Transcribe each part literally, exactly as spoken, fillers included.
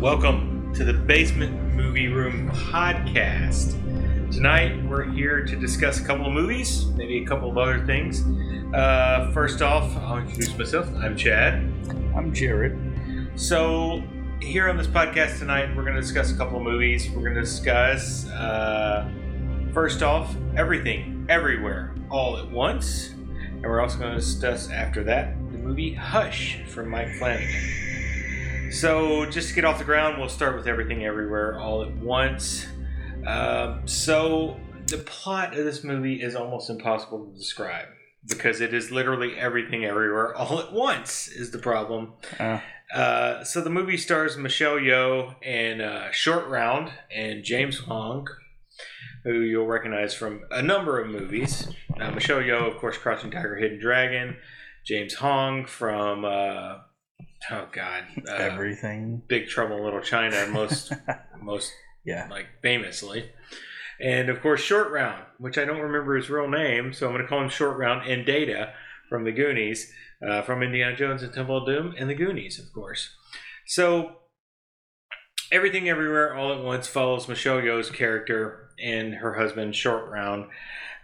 Welcome to the Basement Movie Room Podcast. Tonight we're here to discuss a couple of movies, maybe a couple of other things. Uh, first off, I'll introduce myself. I'm Chad. I'm Jared. So here on this podcast tonight, we're going to discuss a couple of movies. We're going to discuss, uh, first off, Everything Everywhere All at Once. And we're also going to discuss after that the movie Hush from Mike Flanagan. So, just to get off the ground, we'll start with Everything Everywhere All at Once. Um, so, the plot of this movie is almost impossible to describe because it is literally everything everywhere all at once is the problem. Uh. Uh, so, the movie stars Michelle Yeoh and uh, Short Round and James Hong, who you'll recognize from a number of movies. Uh, Michelle Yeoh, of course, Crouching Tiger, Hidden Dragon. James Hong from... Uh, Oh God! Uh, Everything. Big Trouble in Little China, most, most, yeah, like famously, and of course Short Round, which I don't remember his real name, so I'm going to call him Short Round, and Data from the Goonies, uh, from Indiana Jones and Temple of Doom, and the Goonies, of course. So, Everything Everywhere All at Once follows Michelle Yeoh's character and her husband Short Round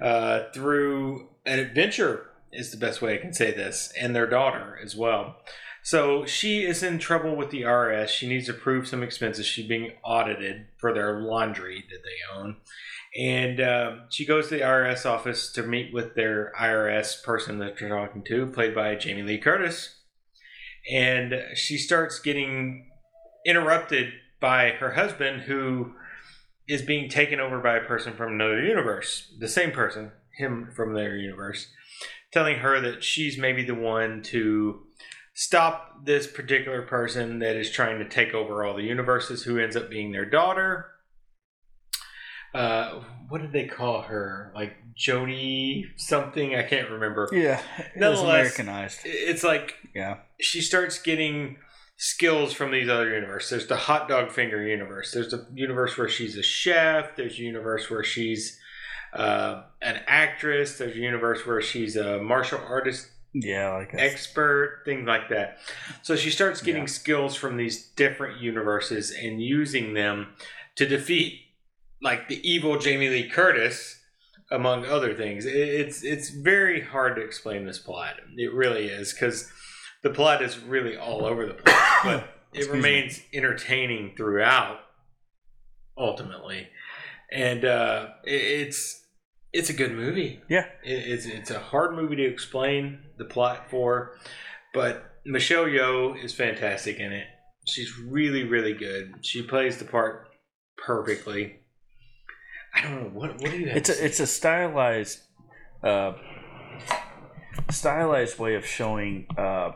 uh, through an adventure is the best way I can say this, and their daughter as well. So she is in trouble with the I R S. She needs to prove some expenses. She's being audited for their laundry that they own. And uh, she goes to the I R S office to meet with their I R S person that they're talking to, played by Jamie Lee Curtis. And she starts getting interrupted by her husband, who is being taken over by a person from another universe. The same person, him from their universe, telling her that she's maybe the one to... stop this particular person that is trying to take over all the universes, who ends up being their daughter. Uh, what did they call her? Like Jody something? I can't remember. Yeah, it was Americanized. It's like yeah. She starts getting skills from these other universes. There's the hot dog finger universe. There's the universe where she's a chef. There's the universe where she's uh, an actress. There's a universe where she's a martial artist. Yeah, like expert, things like that. So she starts getting yeah. skills from these different universes and using them to defeat, like, the evil Jamie Lee Curtis, among other things. It's it's very hard to explain this plot. It really is, because the plot is really all over the place, but it Excuse remains me. entertaining throughout, ultimately. And uh, it's... It's a good movie. Yeah. It's it's a hard movie to explain the plot for, but Michelle Yeoh is fantastic in it. She's really, really good. She plays the part perfectly. I don't know. What What do you have it's to a, say? It's a stylized, uh, stylized way of showing uh,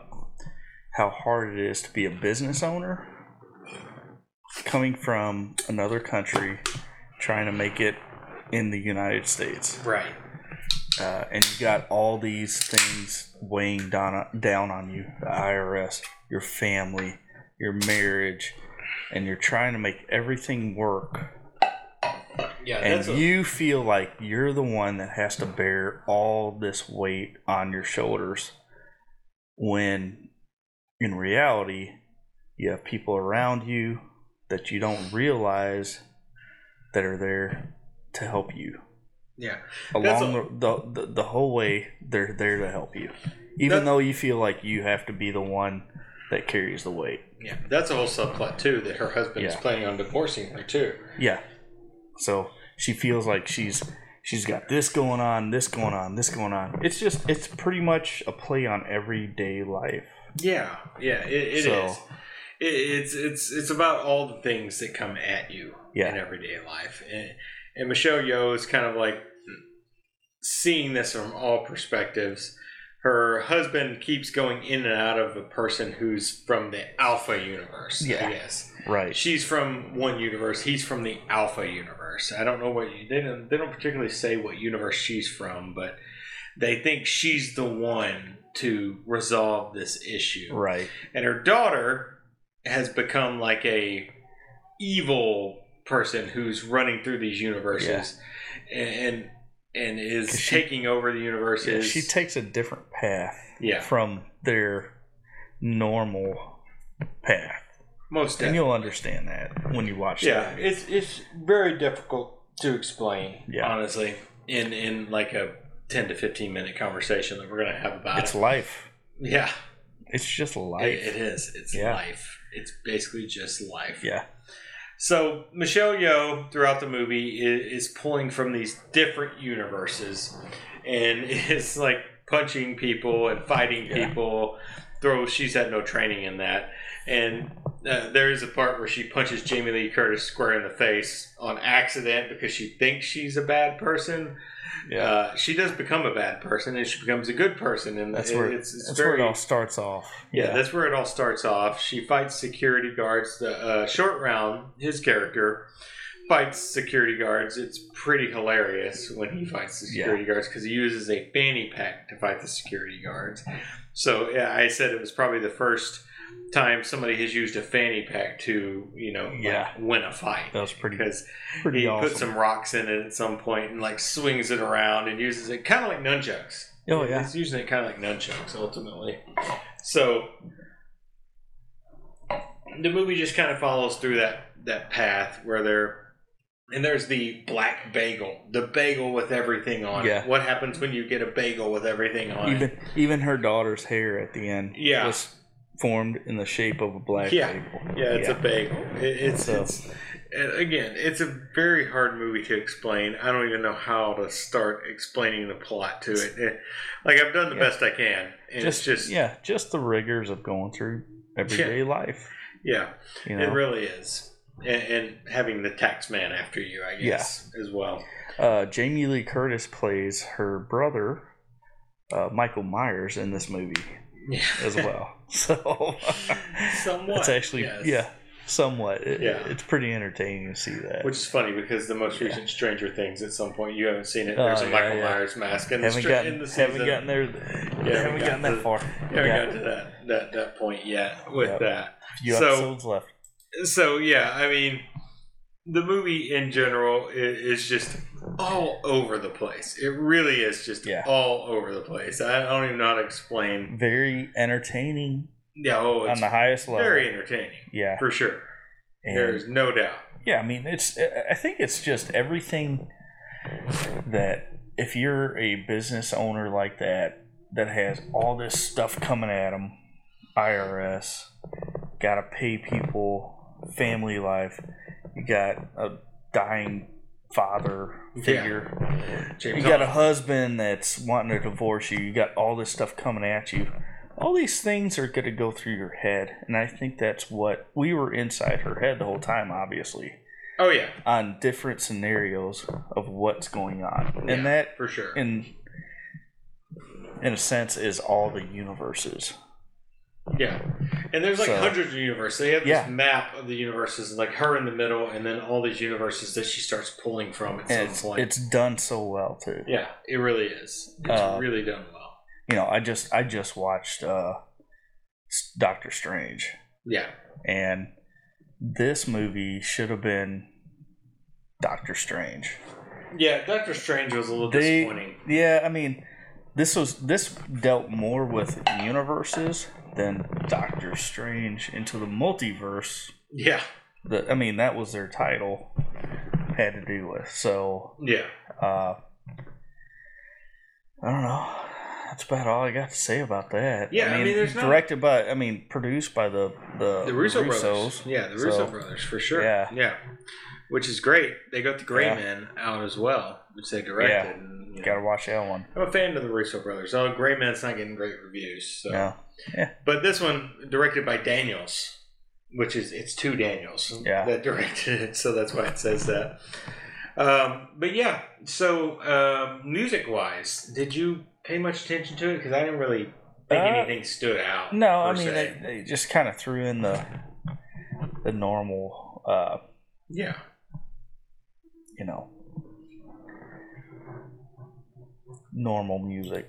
how hard it is to be a business owner coming from another country, trying to make it in the United States. Right. Uh, and you got all these things weighing down, down on you. The I R S, your family, your marriage, and you're trying to make everything work. Yeah, and that's a- you feel like you're the one that has to bear all this weight on your shoulders when in reality you have people around you that you don't realize that are there to help you. Yeah. Along a, the, the the whole way, they're there to help you. Even though you feel like you have to be the one that carries the weight. Yeah. That's a whole subplot, too, that her husband yeah. is planning on divorcing her, too. Yeah. So she feels like she's she's got this going on, this going on, this going on. It's just, it's pretty much a play on everyday life. Yeah. Yeah, it, it so, is. It, it's, it's, it's about all the things that come at you yeah. in everyday life. And, And Michelle Yeoh is kind of like seeing this from all perspectives. Her husband keeps going in and out of a person who's from the Alpha universe, yeah. I guess. Right. She's from one universe. He's from the Alpha universe. I don't know what... You, they, don't, they don't particularly say what universe she's from, but they think she's the one to resolve this issue. Right. And her daughter has become like a evil... person who's running through these universes yeah. and and is she, taking over the universes. She takes a different path yeah. from their normal path. Most definitely. And you'll understand that when you watch yeah, that. Yeah, it's it's very difficult to explain, yeah. honestly, in, in like a ten to fifteen minute conversation that we're going to have about it's it. It's life. Yeah. It's just life. It, it is. It's yeah. life. It's basically just life. Yeah. So Michelle Yeoh throughout the movie is, is pulling from these different universes and is like punching people and fighting yeah. people. Though she's had no training in that. And uh, there is a part where she punches Jamie Lee Curtis square in the face on accident because she thinks she's a bad person. Yeah. Uh, she does become a bad person and she becomes a good person. And that's where, it's, it's that's very, where it all starts off. Yeah, yeah, that's where it all starts off. She fights security guards. The uh, Short Round, his character, fights security guards. It's pretty hilarious when he fights the security yeah. guards because he uses a fanny pack to fight the security guards. So yeah, I said it was probably the first time somebody has used a fanny pack to, you know, yeah. like win a fight. That was pretty Because pretty he awesome. Put some rocks in it at some point and like swings it around and uses it kind of like nunchucks. Oh yeah. He's using it kind of like nunchucks ultimately. So the movie just kind of follows through that, that path where they're, and there's the black bagel, the bagel with everything on yeah. it. What happens when you get a bagel with everything on even, it? Even her daughter's hair at the end yeah. was formed in the shape of a black yeah. bagel. Yeah, it's yeah. a bagel. It, it's, it's again, it's a very hard movie to explain. I don't even know how to start explaining the plot to it. it like, I've done the yeah. best I can. And just, it's just yeah, just the rigors of going through everyday yeah. life. Yeah, you know? It really is. And, and having the tax man after you, I guess, yeah. as well. Uh, Jamie Lee Curtis plays her brother, uh, Michael Myers, in this movie yeah. as well. So somewhat, it's actually, yes. yeah, somewhat. It, yeah. It's pretty entertaining to see that. Which is funny because the most recent yeah. Stranger Things, at some point, you haven't seen it. There's uh, a yeah, Michael yeah. Myers mask in the, stra- gotten, in the season. Haven't gotten there. Yeah, haven't gotten that far. Haven't gotten to that, that, that point yet with yep. that. A few so, episodes left. So, yeah, I mean, the movie in general is just all over the place. It really is just yeah. all over the place. I don't even know how to explain. Very entertaining. Yeah, oh, it's on the highest level. Very entertaining. Yeah. For sure. And there's no doubt. Yeah, I mean, it's. I think it's just everything that if you're a business owner like that, that has all this stuff coming at them, I R S, got to pay people, family life. You got a dying father figure. Yeah. You got a husband that's wanting to divorce you. You got all this stuff coming at you. All these things are going to go through your head. And I think that's what we were inside her head the whole time, obviously. Oh, yeah. On different scenarios of what's going on. Yeah, and that, for sure. In, in a sense, is all the universes. Yeah, and there's like so, hundreds of universes. They have this yeah. map of the universes, like her in the middle, and then all these universes that she starts pulling from at and some it's, point. It's done so well too. Yeah, it really is. It's uh, really done well. You know, I just I just watched uh, Doctor Strange. Yeah, and this movie should have been Doctor Strange. Yeah, Doctor Strange was a little they, disappointing. Yeah, I mean, this was this dealt more with universes. Then Doctor Strange into the Multiverse. Yeah. The, I mean, that was their title. Had to do with. So. Yeah. Uh, I don't know. That's about all I got to say about that. Yeah, I mean, I mean there's directed no... by, I mean, produced by the the, the Russo Russos. Brothers. Yeah, the Russo so, Brothers, for sure. Yeah. Yeah. Which is great. They got the Gray yeah. Men out as well, which they directed. Yeah. And, you gotta know, watch that one. I'm a fan of the Russo Brothers. Oh, Gray Man's not getting great reviews. So. No. Yeah. But this one, directed by Daniels, which is, it's two Daniels yeah. that directed it, so that's why it says that. Um, but yeah, so uh, music-wise, did you pay much attention to it? Because I didn't really think uh, anything stood out. No, I mean, they, they just kind of threw in the the normal, uh, yeah, you know, normal music.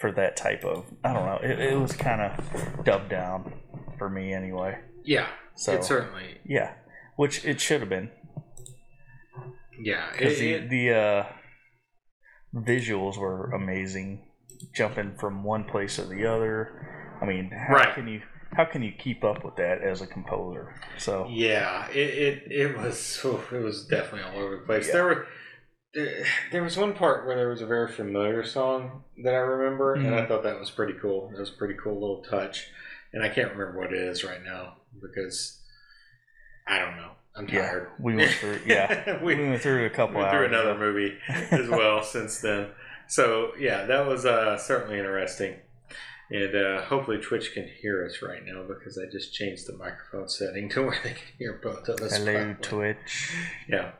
For that type of, I don't know, it, it was kind of dubbed down for me anyway. Yeah, so, it certainly. Yeah, which it should have been. Yeah, it, the it, the uh, visuals were amazing, jumping from one place to the other. I mean, how right. can you how can you keep up with that as a composer? So yeah, it it, it was it was definitely all over the place. Yeah. There were there, there was one part where there was a very familiar song that I remember, mm-hmm. and I thought that was pretty cool. It was a pretty cool little touch, and I can't remember what it is right now because I don't know. I'm tired. Yeah, we went through yeah we, we went through a couple we went hours. Through another movie as well since then. So yeah, that was uh, certainly interesting. And uh, hopefully Twitch can hear us right now because I just changed the microphone setting to where they can hear both of us. Hello, properly. Twitch. Yeah.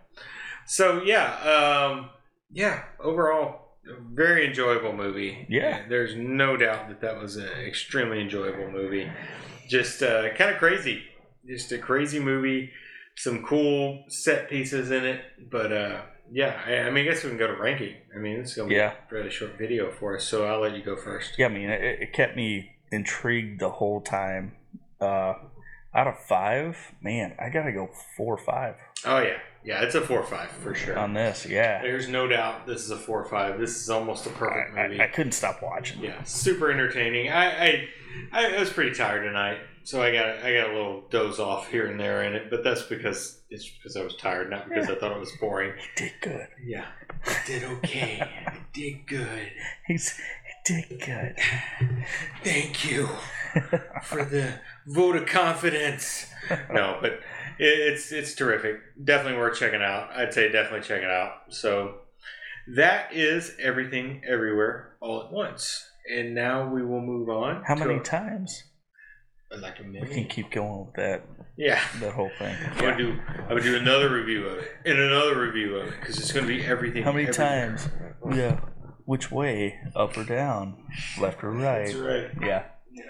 So, yeah. Um, yeah. Overall, very enjoyable movie. Yeah. There's no doubt that that was an extremely enjoyable movie. Just uh, kind of crazy. Just a crazy movie. Some cool set pieces in it. But, uh, yeah. I, I mean, I guess we can go to ranking. I mean, it's going to be yeah. a really short video for us, so I'll let you go first. Yeah, I mean, it, it kept me intrigued the whole time. Uh, out of five, man, I got to go four or five. Oh, yeah. Yeah, it's a four or five for sure. On this, yeah. There's no doubt this is a four or five. This is almost a perfect I, movie. I, I couldn't stop watching. Yeah, super entertaining. I, I I I was pretty tired tonight, so I got I got a little doze off here and there in it, but that's because it's because I was tired, not because yeah. I thought it was boring. He did good. Yeah. I did okay. I did good. He's I did good. Thank you for the vote of confidence. No, but It's it's terrific. Definitely worth checking out. I'd say definitely check it out. So that is Everything Everywhere All at Once. And now we will move on. How many a, times? Like a minute. We can keep going with that. Yeah. That whole thing. I'm going to do, I'm gonna do another review of it. And another review of it. Because it's going to be everything. How many everywhere. times? Yeah. Which way? Up or down? Left or right? That's right. Yeah. Yeah.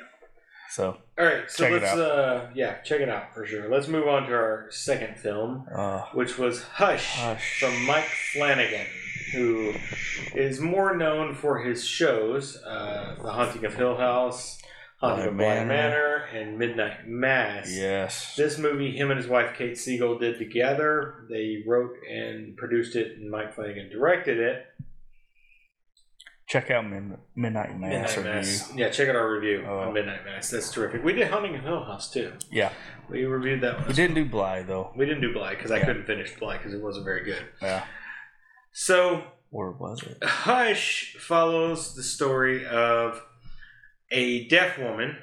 So, all right, so let's, uh, yeah, check it out for sure. Let's move on to our second film, uh, which was Hush, Hush from Mike Flanagan, who is more known for his shows, uh, The Haunting of Hill House, Haunting of Manor. Black Manor, and Midnight Mass. Yes. This movie, him and his wife, Kate Siegel, did together. They wrote and produced it, and Mike Flanagan directed it. Check out Mid- Midnight Mass. Midnight Mass. Yeah, check out our review uh, on Midnight Mass. That's terrific. We did Haunting of Hill House, too. Yeah. We reviewed that one. We didn't well. do Bly, though. We didn't do Bly, because yeah. I couldn't finish Bly, because it wasn't very good. Yeah. So, or was it? Hush follows the story of a deaf woman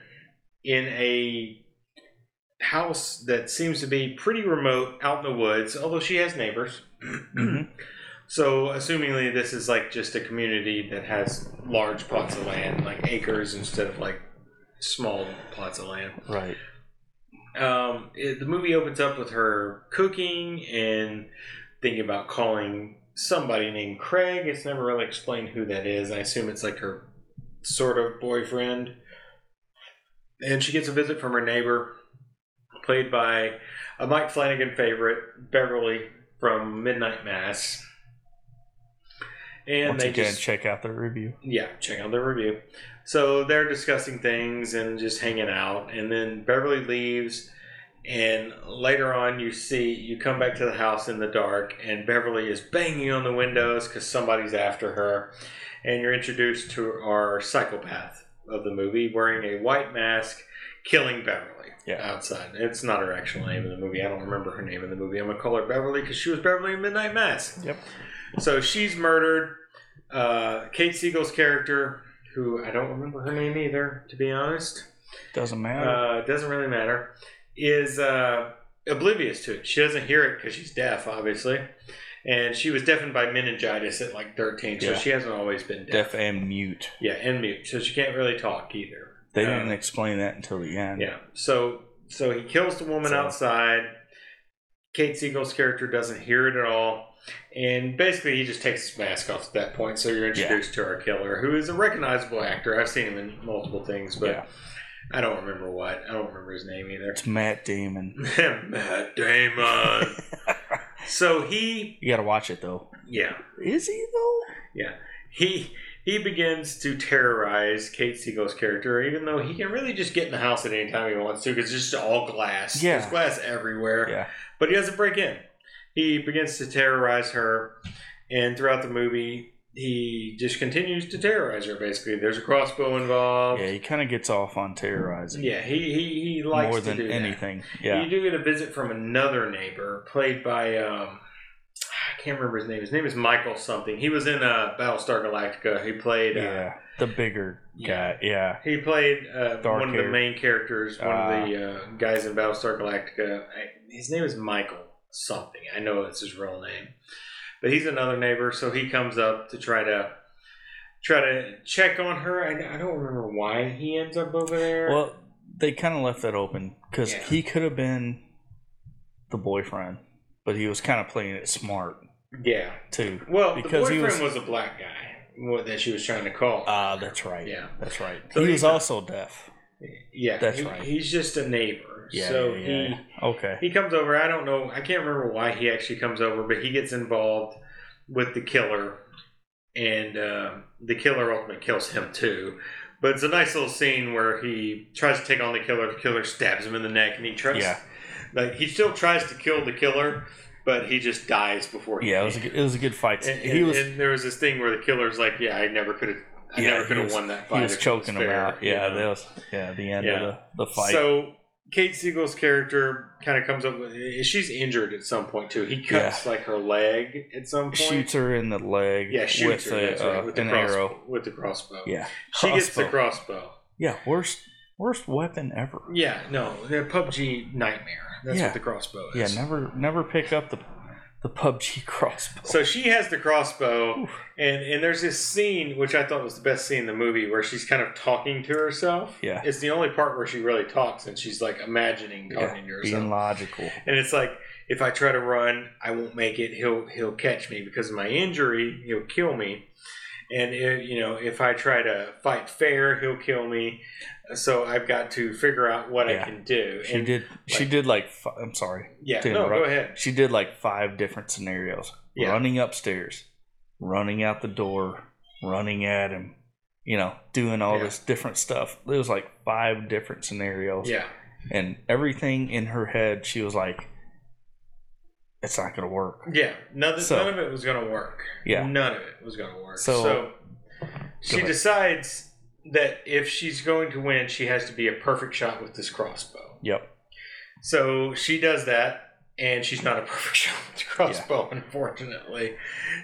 in a house that seems to be pretty remote out in the woods, although she has neighbors. Mm-hmm. So, assumingly, this is, like, just a community that has large plots of land, like acres instead of, like, small plots of land. Right. Um, it, the movie opens up with her cooking and thinking about calling somebody named Craig. It's never really explained who that is. I assume it's, like, her sort of boyfriend. And she gets a visit from her neighbor, played by a Mike Flanagan favorite, Beverly, from Midnight Mass. And Once they again, just check out their review. Yeah, check out their review. So they're discussing things and just hanging out. And then Beverly leaves. And later on, you see, you come back to the house in the dark. And Beverly is banging on the windows because somebody's after her. And you're introduced to our psychopath of the movie wearing a white mask, killing Beverly yeah. outside. It's not her actual name in the movie. I don't remember her name in the movie. I'm going to call her Beverly because she was Beverly in Midnight Mass. Yep. So she's murdered. Uh, Kate Siegel's character, who I don't remember her name either, to be honest. Doesn't matter. Uh, doesn't really matter. Is uh, oblivious to it. She doesn't hear it because she's deaf, obviously. And she was deafened by meningitis at like thirteen, yeah. so she hasn't always been deaf. Deaf and mute. Yeah, and mute. So she can't really talk either. They um, didn't explain that until the end. Yeah. So, so he kills the woman so. outside. Kate Siegel's character doesn't hear it at all. And basically, he just takes his mask off at that point, so you're introduced yeah. to our killer, who is a recognizable actor. I've seen him in multiple things, but yeah. I don't remember what. I don't remember his name either. It's Matt Damon. Matt Damon. So he... You gotta watch it, though. Yeah. Is he, though? Yeah. He... He begins to terrorize Kate Siegel's character, even though he can really just get in the house at any time he wants to, because it's just all glass. Yeah. There's glass everywhere. Yeah. But he doesn't break in. He begins to terrorize her, and throughout the movie, he just continues to terrorize her, basically. There's a crossbow involved. Yeah, he kind of gets off on terrorizing. Yeah, he he, he likes more than to do anything. That. Yeah. You do get a visit from another neighbor, played by, um, I can't remember his name. His name is Michael something. He was in uh, Battlestar Galactica. He played... Uh, yeah, the bigger guy. Yeah. He played uh, one of the main characters, one uh, of the uh, guys in Battlestar Galactica. I, his name is Michael something. I know it's his real name. But he's another neighbor, so he comes up to try to try to check on her. I, I don't remember why he ends up over there. Well, they kind of left that open because yeah. he could have been the boyfriend, but he was kind of playing it smart. Yeah, too. Well, because the boyfriend he was, was a black guy that she was trying to call. Ah, uh, that's right. Yeah, that's right. So he was not, also deaf. Yeah, that's he, right. He's just a neighbor. Yeah, so yeah, he yeah. okay. He comes over. I don't know. I can't remember why he actually comes over, but he gets involved with the killer, and uh, the killer ultimately kills him too. But it's a nice little scene where he tries to take on the killer. The killer stabs him in the neck, and he tries. Yeah. Like he still tries to kill the killer, but he just dies before he. Yeah, it was a good, it was a good fight. And, he and, was, and there was this thing where the killer's like, "Yeah, I never could have." I yeah, never could have won that fight. He was choking him out. Yeah, you know? that was yeah the end yeah. of the, the fight. So. Kate Siegel's character kind of comes up with... She's injured at some point, too. He cuts, yeah. like, her leg at some point. Shoots her in the leg yeah, shoots with, her, a, right, uh, with an cross, arrow. With the crossbow. Yeah. Crossbow. She gets the crossbow. Yeah, worst worst weapon ever. Yeah, no. The P U B G nightmare. That's yeah. what the crossbow is. Yeah, never never pick up the the P U B G crossbow. So she has the crossbow, Oof. and and there's this scene, which I thought was the best scene in the movie, where she's kind of talking to herself. Yeah. It's the only part where she really talks, and she's like imagining talking yeah, to herself. Being logical. And it's like, if I try to run, I won't make it. He'll he'll catch me because of my injury. He'll kill me. And, it, you know, if I try to fight fair, he'll kill me. So I've got to figure out what yeah. I can do. She and did. Like, she did like. I'm sorry. Yeah. No. Go ahead. She did like five different scenarios. Yeah. Running upstairs, running out the door, running at him. You know, doing all yeah. this different stuff. It was like five different scenarios. Yeah. And everything in her head, she was like, "It's not going to work." Yeah. None, so, none of it was going to work. Yeah. None of it was going to work. So, so she ahead. decides that if she's going to win, she has to be a perfect shot with this crossbow. Yep. So she does that, and she's not a perfect shot with the crossbow, yeah. unfortunately.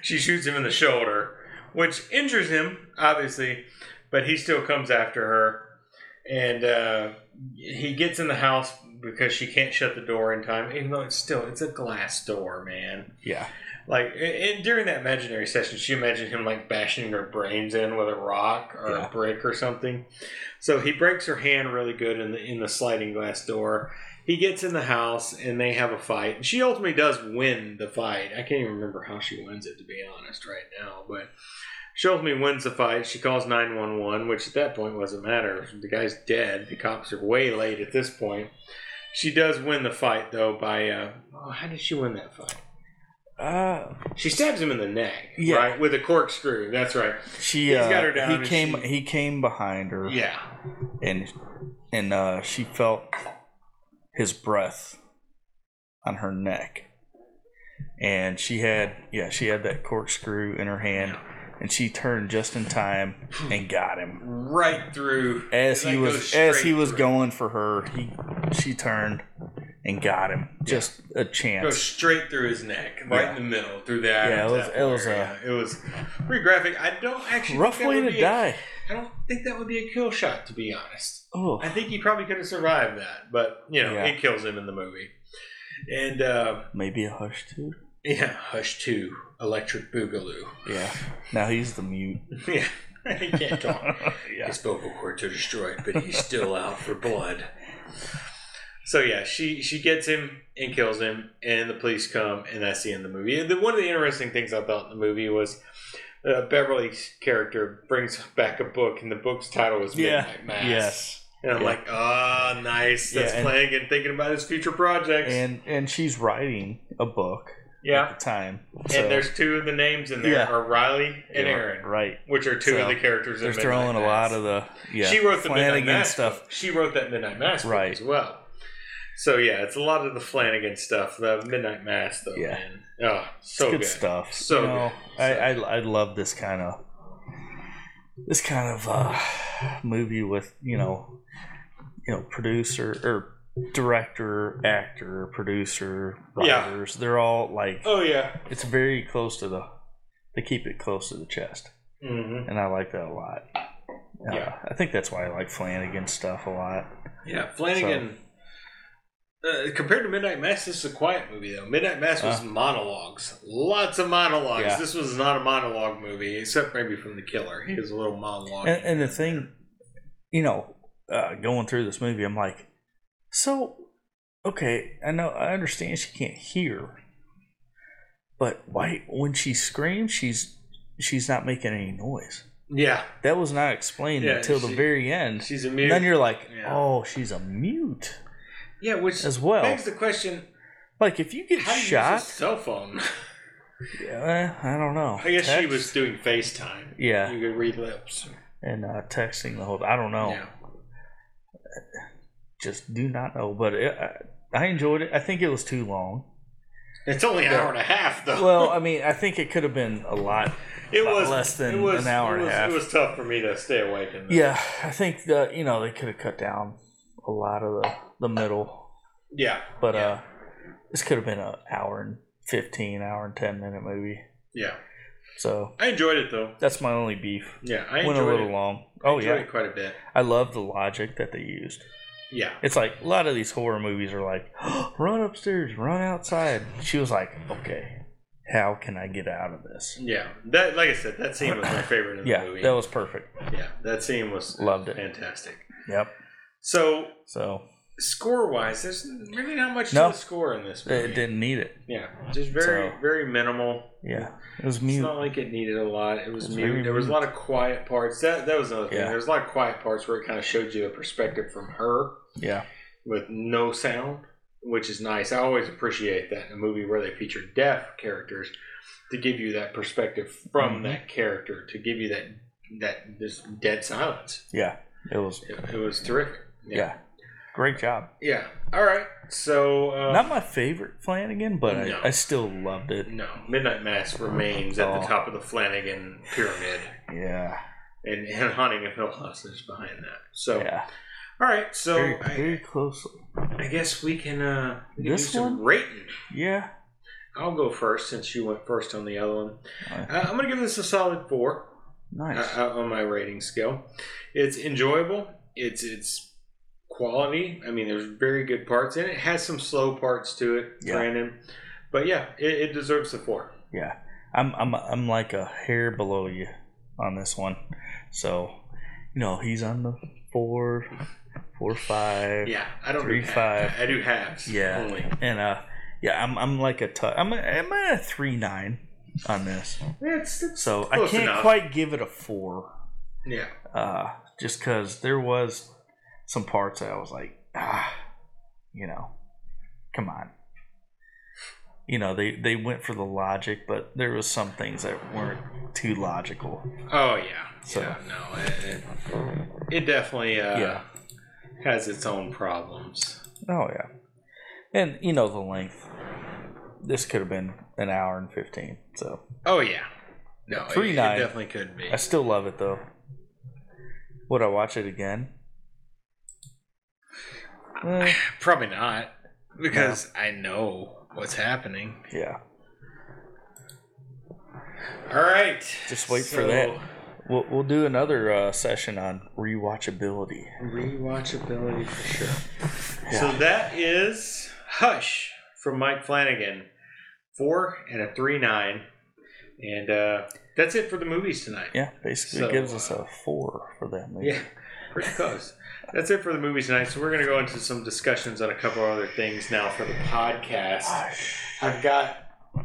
She shoots him in the shoulder, which injures him, obviously, but he still comes after her. And uh, he gets in the house because she can't shut the door in time, even though it's still, it's a glass door, man. Yeah. Like, and during that imaginary session, she imagined him, like, bashing her brains in with a rock or yeah. a brick or something. So he breaks her hand really good in the, in the sliding glass door. He gets in the house, and they have a fight. And she ultimately does win the fight. I can't even remember how she wins it, to be honest, right now. But she ultimately wins the fight. She calls nine one one, which at that point doesn't matter. The guy's dead. The cops are way late at this point. She does win the fight, though, by... Uh, oh, how did she win that fight? Uh, she stabs him in the neck, yeah. right? With a corkscrew. That's right. She He's got her down. Uh, he came. She... He came behind her. Yeah, and and uh, she felt his breath on her neck, and she had yeah, she had that corkscrew in her hand, and she turned just in time and got him right through as he was as he was through. going for her. He she turned. And got him. Just yeah. a chance. Goes straight through his neck. Right yeah. in the middle. Through the eye. Yeah, it was, it was, a, it was pretty graphic. I don't actually rough think way to die. A, I don't think that would be a kill shot, to be honest. Oh. I think he probably could have survived that. But, you know, yeah. it kills him in the movie. And uh, maybe a Hush two? Yeah, Hush two. Electric Boogaloo. Yeah. Now he's the mute. yeah. He can't talk. yeah. His vocal cords are destroyed, but he's still out for blood. So yeah, she, she gets him and kills him, and the police come, and that's the end of the movie. The, one of the interesting things I thought in the movie was uh, Beverly's character brings back a book, and the book's title was Midnight yeah. Mass. Yes. And I'm yeah. like, ah, oh, nice. That's yeah, and, playing and thinking about his future projects. And and she's writing a book yeah. at the time. So. And there's two of the names in there yeah. are Riley and yeah, Aaron. Right. Which are two so of the characters in Midnight Mass. They're throwing a lot of the yeah, She wrote the Midnight Mass stuff. Book. She wrote that Midnight Mass right. book as well. So yeah, it's a lot of the Flanagan stuff. The Midnight Mass, though. Yeah, man. Oh, so it's good, good stuff. So, you know, good. I, I I love this kind of this kind of uh, movie with you know you know producer or director, actor, producer, writers. Yeah. They're all like, oh yeah, it's very close to the. They keep it close to the chest, mm-hmm. and I like that a lot. Uh, yeah, I think that's why I like Flanagan stuff a lot. Yeah, Flanagan. So, Uh, compared to Midnight Mass, this is a quiet movie, though. Midnight Mass was uh, monologues. Lots of monologues. Yeah. This was not a monologue movie, except maybe from The Killer. He was a little monologue. And, and the thing, you know, uh, going through this movie, I'm like, so, okay, I know, I understand she can't hear, but why, when she screams, she's she's not making any noise. Yeah. That was not explained yeah, until she, the very end. She's a mute. And then you're like, yeah. oh, she's a mute. Yeah, which as well. begs the question: like, if you get how shot, do you use a cell phone. yeah, I don't know. I guess Text. she was doing FaceTime. Yeah, you could read lips and uh, texting the whole. Th- I don't know. Yeah. Just do not know, but it, I, I enjoyed it. I think it was too long. It's only an but, hour and a half, though. Well, I mean, I think it could have been a lot. It was less than it was, an hour was, and a half. It was tough for me to stay awake. In the yeah, I think the you know they could have cut down a lot of the. The middle, yeah, but yeah. uh, this could have been an hour and fifteen, hour and ten minute movie. Yeah, so I enjoyed it though. That's my only beef. Yeah, I went enjoyed a little it. long. I oh enjoyed yeah, it quite a bit. I love the logic that they used. Yeah, it's like a lot of these horror movies are like, oh, run upstairs, run outside. She was like, okay, how can I get out of this? Yeah, that like I said, that scene was my favorite in the yeah, movie. Yeah, that was perfect. Yeah, that scene was loved it. Fantastic. Yep. So so. Score-wise, there's really not much no, to the score in this movie. It didn't need it. Yeah, just very, so, very minimal. Yeah, it was mute. It's not like it needed a lot. It was, it was mute. There was a lot of quiet parts. That that was another thing. Yeah. There was a lot of quiet parts where it kind of showed you a perspective from her. Yeah, with no sound, which is nice. I always appreciate that in a movie where they feature deaf characters to give you that perspective from mm-hmm. that character, to give you that that this dead silence. Yeah, it was. It, it was terrific. Yeah. yeah. Great job. Yeah. All right. So uh, not my favorite Flanagan, but no. I, I still loved it. No, Midnight Mass remains oh. at the top of the Flanagan pyramid. Yeah. And, and Haunting of Hill House is behind that. So. Yeah. All right. So very, I, very closely. I guess we can. Uh, we can this do one? some rating. Yeah. I'll go first since you went first on the other one. Right. Uh, I'm gonna give this a solid four. Nice. Uh, on my rating scale, it's enjoyable. It's it's. Quality. I mean, there's very good parts in it. It has some slow parts to it, yeah. Brandon. But yeah, it, it deserves a four. Yeah, I'm I'm I'm like a hair below you on this one. So, you know, he's on the four, four five. Yeah, I don't three do five. I do halves. Yeah, only. and uh, yeah, I'm I'm like a t- I'm a, I'm at a three nine on this. It's, it's so I can't enough. quite give it a four. Yeah. Uh, just because there was. Some parts that I was like, ah, you know, come on. You know, they, they went for the logic, but there was some things that weren't too logical. Oh, yeah. So yeah, no, it, it, it definitely uh, yeah. has its own problems. Oh, yeah. And, you know, the length. This could have been an hour and fifteen, so. Oh, yeah. No, Three it, nine, it definitely could be. I still love it, though. Would I watch it again? Uh, Probably not, because no. I know what's happening. Yeah. All right. Just wait so, for that. We'll we'll do another uh, session on rewatchability. Rewatchability for sure. Yeah. So that is Hush from Mike Flanagan, four and a three nine, and uh, that's it for the movies tonight. Yeah, basically so, it gives us a four for that movie. Yeah, pretty close. That's it for the movies tonight. So we're going to go into some discussions on a couple other things now for the podcast. I've got,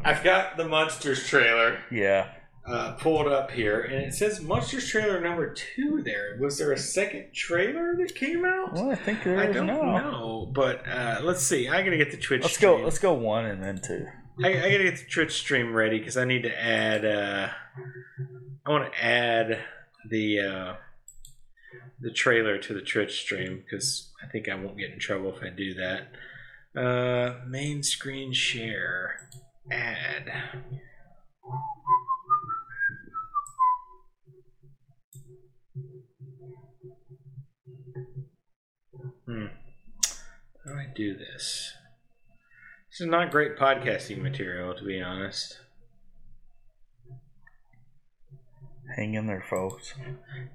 I've got the Munsters trailer. Yeah. Uh, pulled up here, and it says Munsters trailer number two. There was there a second trailer that came out? Well, I think there is. I don't now. know, but uh, let's see. I got to get the Twitch. Let's stream. go. Let's go one and then two. I, I got to get the Twitch stream ready because I need to add. Uh, I want to add the. Uh, the trailer to the Twitch stream because I think I won't get in trouble if I do that. Uh, main screen share. Add. Hmm. How do I do this? This is not great podcasting material, to be honest. Hang in there, folks.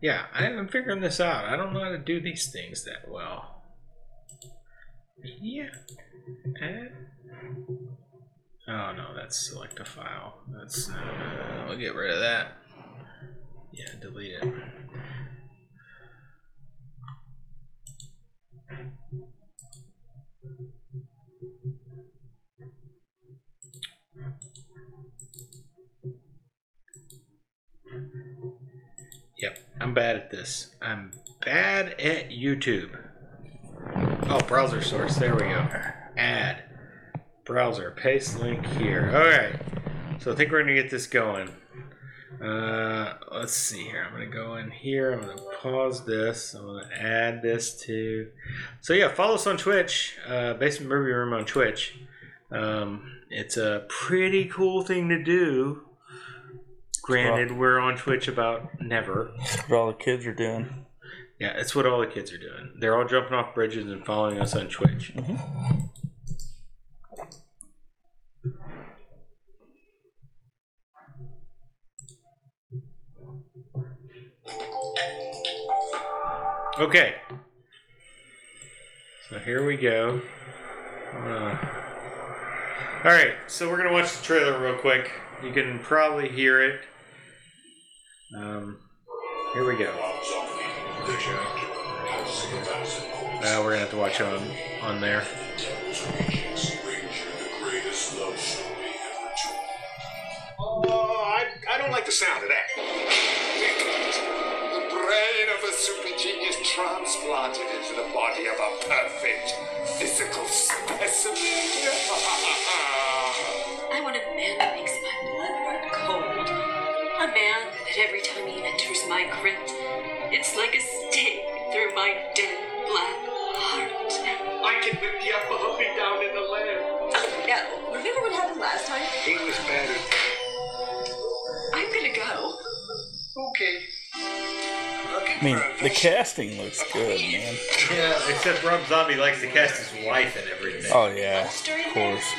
Yeah, I'm figuring this out. I don't know how to do these things that well. Yeah. And... oh, no, that's select a file. That's... Uh, we'll get rid of that. Yeah, delete it. Yep, I'm bad at this. I'm bad at YouTube. Oh, browser source. There we go. Add. Browser. Paste link here. Alright. So I think we're going to get this going. Uh, let's see here. I'm going to go in here. I'm going to pause this. I'm going to add this to... So yeah, follow us on Twitch. Uh, Basement Movie Room on Twitch. Um, it's a pretty cool thing to do. Granted, we're on Twitch about never. That's what all the kids are doing. Yeah, it's what all the kids are doing. They're all jumping off bridges and following us on Twitch. Mm-hmm. Okay. So here we go. Uh, Alright, so we're going to watch the trailer real quick. You can probably hear it. Um, here we go. Uh, we're gonna have to watch on on there. Oh, I I don't like the sound of that. The brain of a super genius transplanted into the body of a perfect physical specimen. I want a man that makes my blood run cold. A man that every time he enters my crypt, it's like a stake through my dead black heart. I can whip you up a hubby down in the land. Oh, no. Remember what happened last time? He was better. I'm gonna go. Okay. Looking I mean, the casting looks good, man. Yeah, except Rob Zombie likes to cast his wife and everything. Oh, yeah, of course.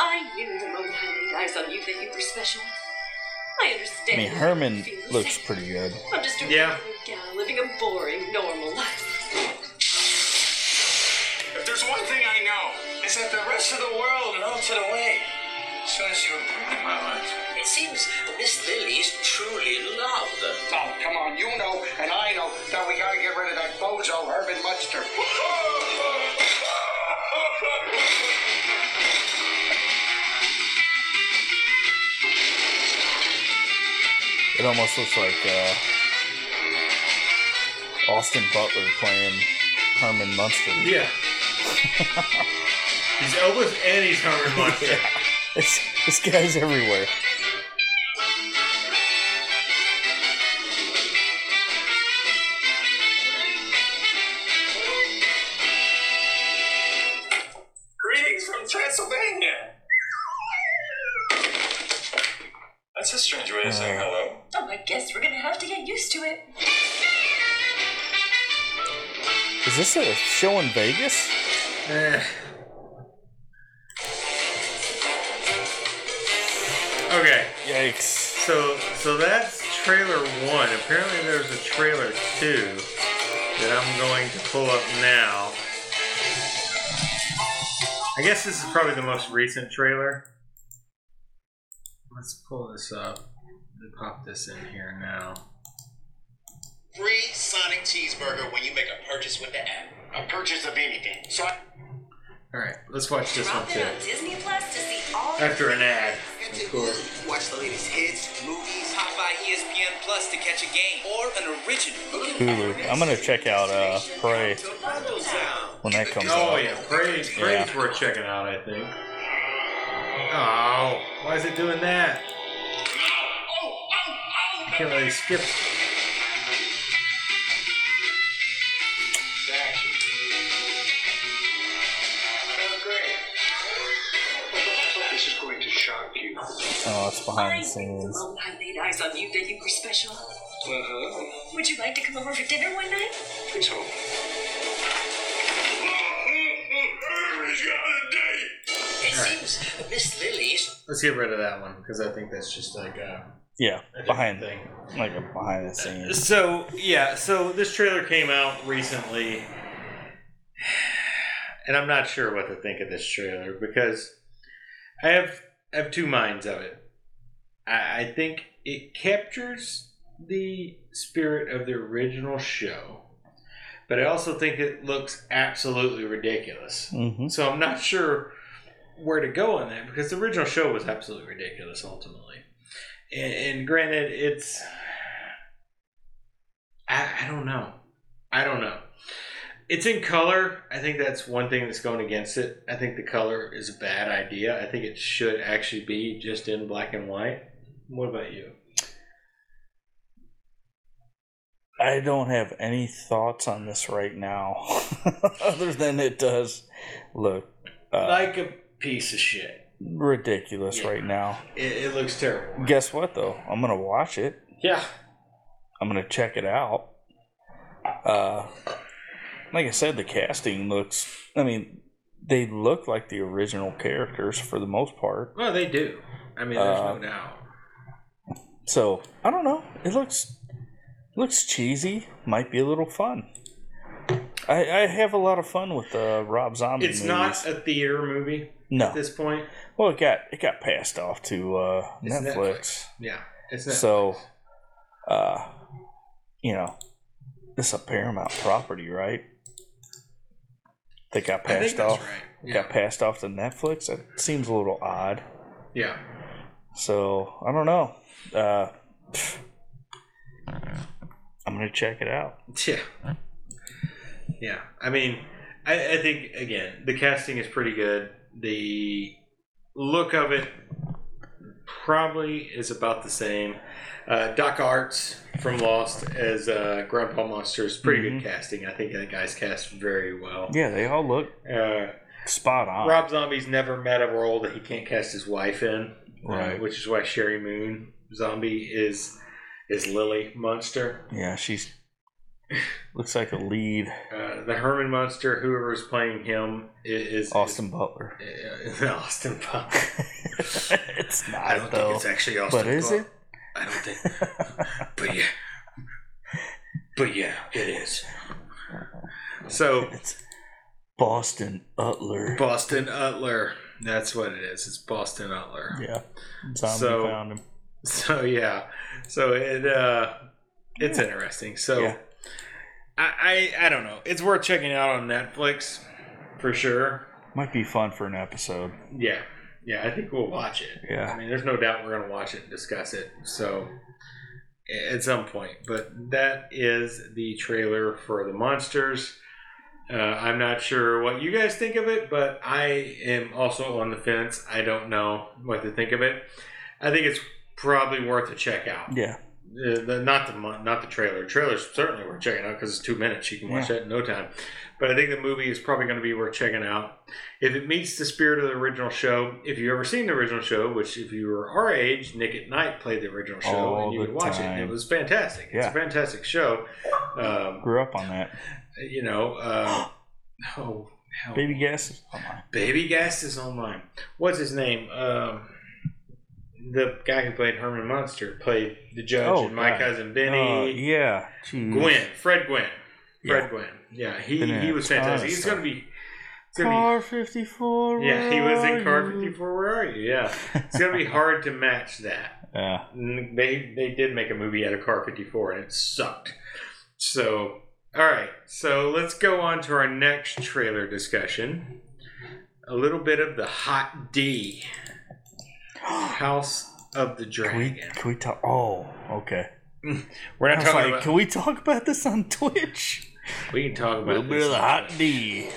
I knew the moment I laid eyes on you that you were special. I understand. I mean, Herman looks pretty good. I'm just a yeah. regular gal living a boring, normal life. If there's one thing I know, it's that the rest of the world melted away as soon as you appeared in my life. It seems Miss Lily's truly loved. Oh, come on, you know, and I know that we gotta get rid of that bozo Herman Munster. It almost looks like uh, Austin Butler playing Herman Munster. Yeah. He's Elvis and he's Herman Munster. Yeah. This, this guy's everywhere. Greetings from Transylvania. That's a strange way of saying hello. I guess we're gonna have to get used to it. Is this a show in Vegas? Eh. Okay. Yikes. So, so that's trailer one. Apparently, there's a trailer two that I'm going to pull up now. I guess this is probably the most recent trailer. Let's pull this up. Pop this in here now. Free Sonic Cheeseburger when you make a purchase with the app. A purchase of anything. So I... Alright, let's watch this Drop one too. Disney Plus to see all After an ad. Of course. Watch the latest hits, movies, hop by E S P N Plus to catch a game or an original. Hulu. I'm going to check out uh, Prey when that comes oh, out. Oh yeah, Prey, Prey's yeah. worth checking out, I think. Oh, why is it doing that? Can't really skip. kind of what's behind the scenes. Long honeyed eyes on you that you were special. Uh-huh. Would you like to come over for dinner one night? Please hope. He's got a date. It seems Miss Lily's. Let's get rid of that one because I think that's just like a yeah a behind thing, like a behind the scenes. So yeah, so this trailer came out recently, and I'm not sure what to think of this trailer because I have I have two minds of it. I, I think it captures the spirit of the original show. But I also think it looks absolutely ridiculous. Mm-hmm. So I'm not sure where to go on that because the original show was absolutely ridiculous ultimately. And, and granted, it's... I, I don't know. I don't know. It's in color. I think that's one thing that's going against it. I think the color is a bad idea. I think it should actually be just in black and white. What about you? I don't have any thoughts on this right now, other than it does look uh, like a piece of shit. Ridiculous yeah. right now. It, it looks terrible. Guess what, though? I'm gonna watch it. Yeah. I'm gonna check it out. Uh, like I said, the casting looks. I mean, they look like the original characters for the most part. Well, they do. I mean, there's uh, no doubt. So I don't know. It looks. Looks cheesy. Might be a little fun. I, I have a lot of fun with the uh, Rob Zombie It's movies. Not a theater movie no. at this point. Well, it got it got passed off to uh, Netflix. Netflix. Yeah, it's Netflix. So, uh, you know, it's a Paramount property, right? They got passed I think that's off. Right. Yeah. Got passed off to Netflix. It seems a little odd. Yeah. So I don't know. Uh, I'm gonna check it out. Yeah, yeah. I mean, I, I think again the casting is pretty good. The look of it probably is about the same. Uh, Doc Arts from Lost as uh, Grandpa Monster is pretty mm-hmm. good casting. I think that guy's cast very well. Yeah, they all look uh, spot on. Rob Zombie's never met a role that he can't cast his wife in, right? Uh, which is why Sherry Moon Zombie is. Is Lily Munster. Yeah, she's looks like a lead. Uh, the Herman Munster, whoever's playing him, is... is Austin is, Butler. Is Austin Butler. It's not, I don't though. think it's actually Austin Butler. But is Butler. it? I don't think... But yeah. But yeah, it is. So... It's Boston Butler. Boston Butler. That's what it is. It's Boston Butler. Yeah. Zombie so, found him. So yeah, so it uh, it's yeah. interesting. So yeah. I, I I don't know. It's worth checking out on Netflix for sure. Might be fun for an episode. Yeah, yeah. I think we'll watch it. Yeah. I mean, there's no doubt we're gonna watch it and discuss it. So at some point. But that is the trailer for The Munsters. Uh, I'm not sure what you guys think of it, but I am also on the fence. I don't know what to think of it. I think it's probably worth a check out. Yeah. Uh, the, not the not the trailer. Trailer's certainly worth checking out because it's two minutes. You can watch yeah. that in no time. But I think the movie is probably going to be worth checking out. If it meets the spirit of the original show, if you've ever seen the original show, which if you were our age, Nick at Night played the original show All and you would watch time. it. It was fantastic. Yeah. It's a fantastic show. Um, Grew up on that. You know. Uh, oh, hell. Baby Gas is online. Baby Gas is online. What's his name? Um... The guy who played Herman Munster played the judge oh, and my God. cousin Benny. Uh, yeah, Jeez. Gwen, Fred Gwynn, Fred yeah. Gwynn. Yeah, he Been he was fantastic. He's gonna be gonna Car fifty four. Yeah, he was in Car fifty four. Where are you? Yeah, it's gonna be hard to match that. Yeah, they they did make a movie out of Car fifty four and it sucked. So all right, so let's go on to our next trailer discussion. A little bit of the Hot D. House of the Dragon. Can we, can we talk? Oh, okay. We're not talking like, about. Can we talk about this on Twitch? We can talk about a little bit of the Hot D.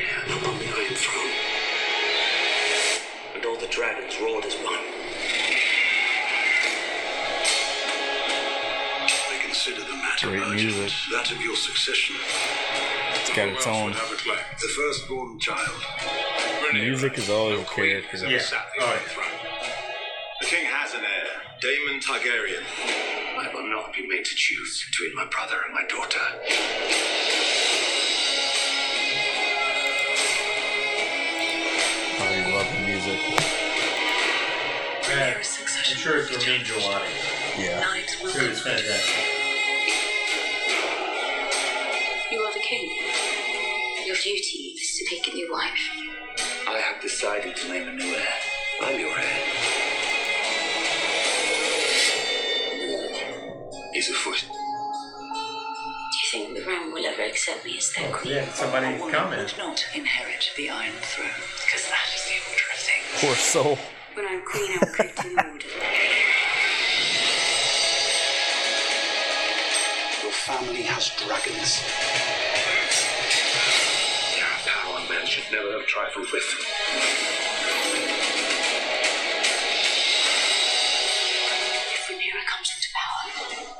air from on the Iron Throne. And all the dragons roared as one. I consider the matter Great urgent, music. That of your succession. It's got its own. The firstborn child. Music is always great. Yeah. Yeah. Oh, yeah. The king has an heir, Daemon Targaryen. I will not be made to choose between my brother and my daughter. I love the music. Yeah. I'm sure it's Ramin Djawadi. Yeah. I'm sure it's fantastic. You are the king. Your duty is to pick a new wife. I have decided to name a new heir. I'm your heir. Is afoot. Do you think the realm will ever accept me as their queen? Yeah, somebody coming. Would not inherit the Iron Throne, because that is the order of things. Poor soul. When I'm queen, I will create the order. Your family has dragons. They are a power man should never have trifled with.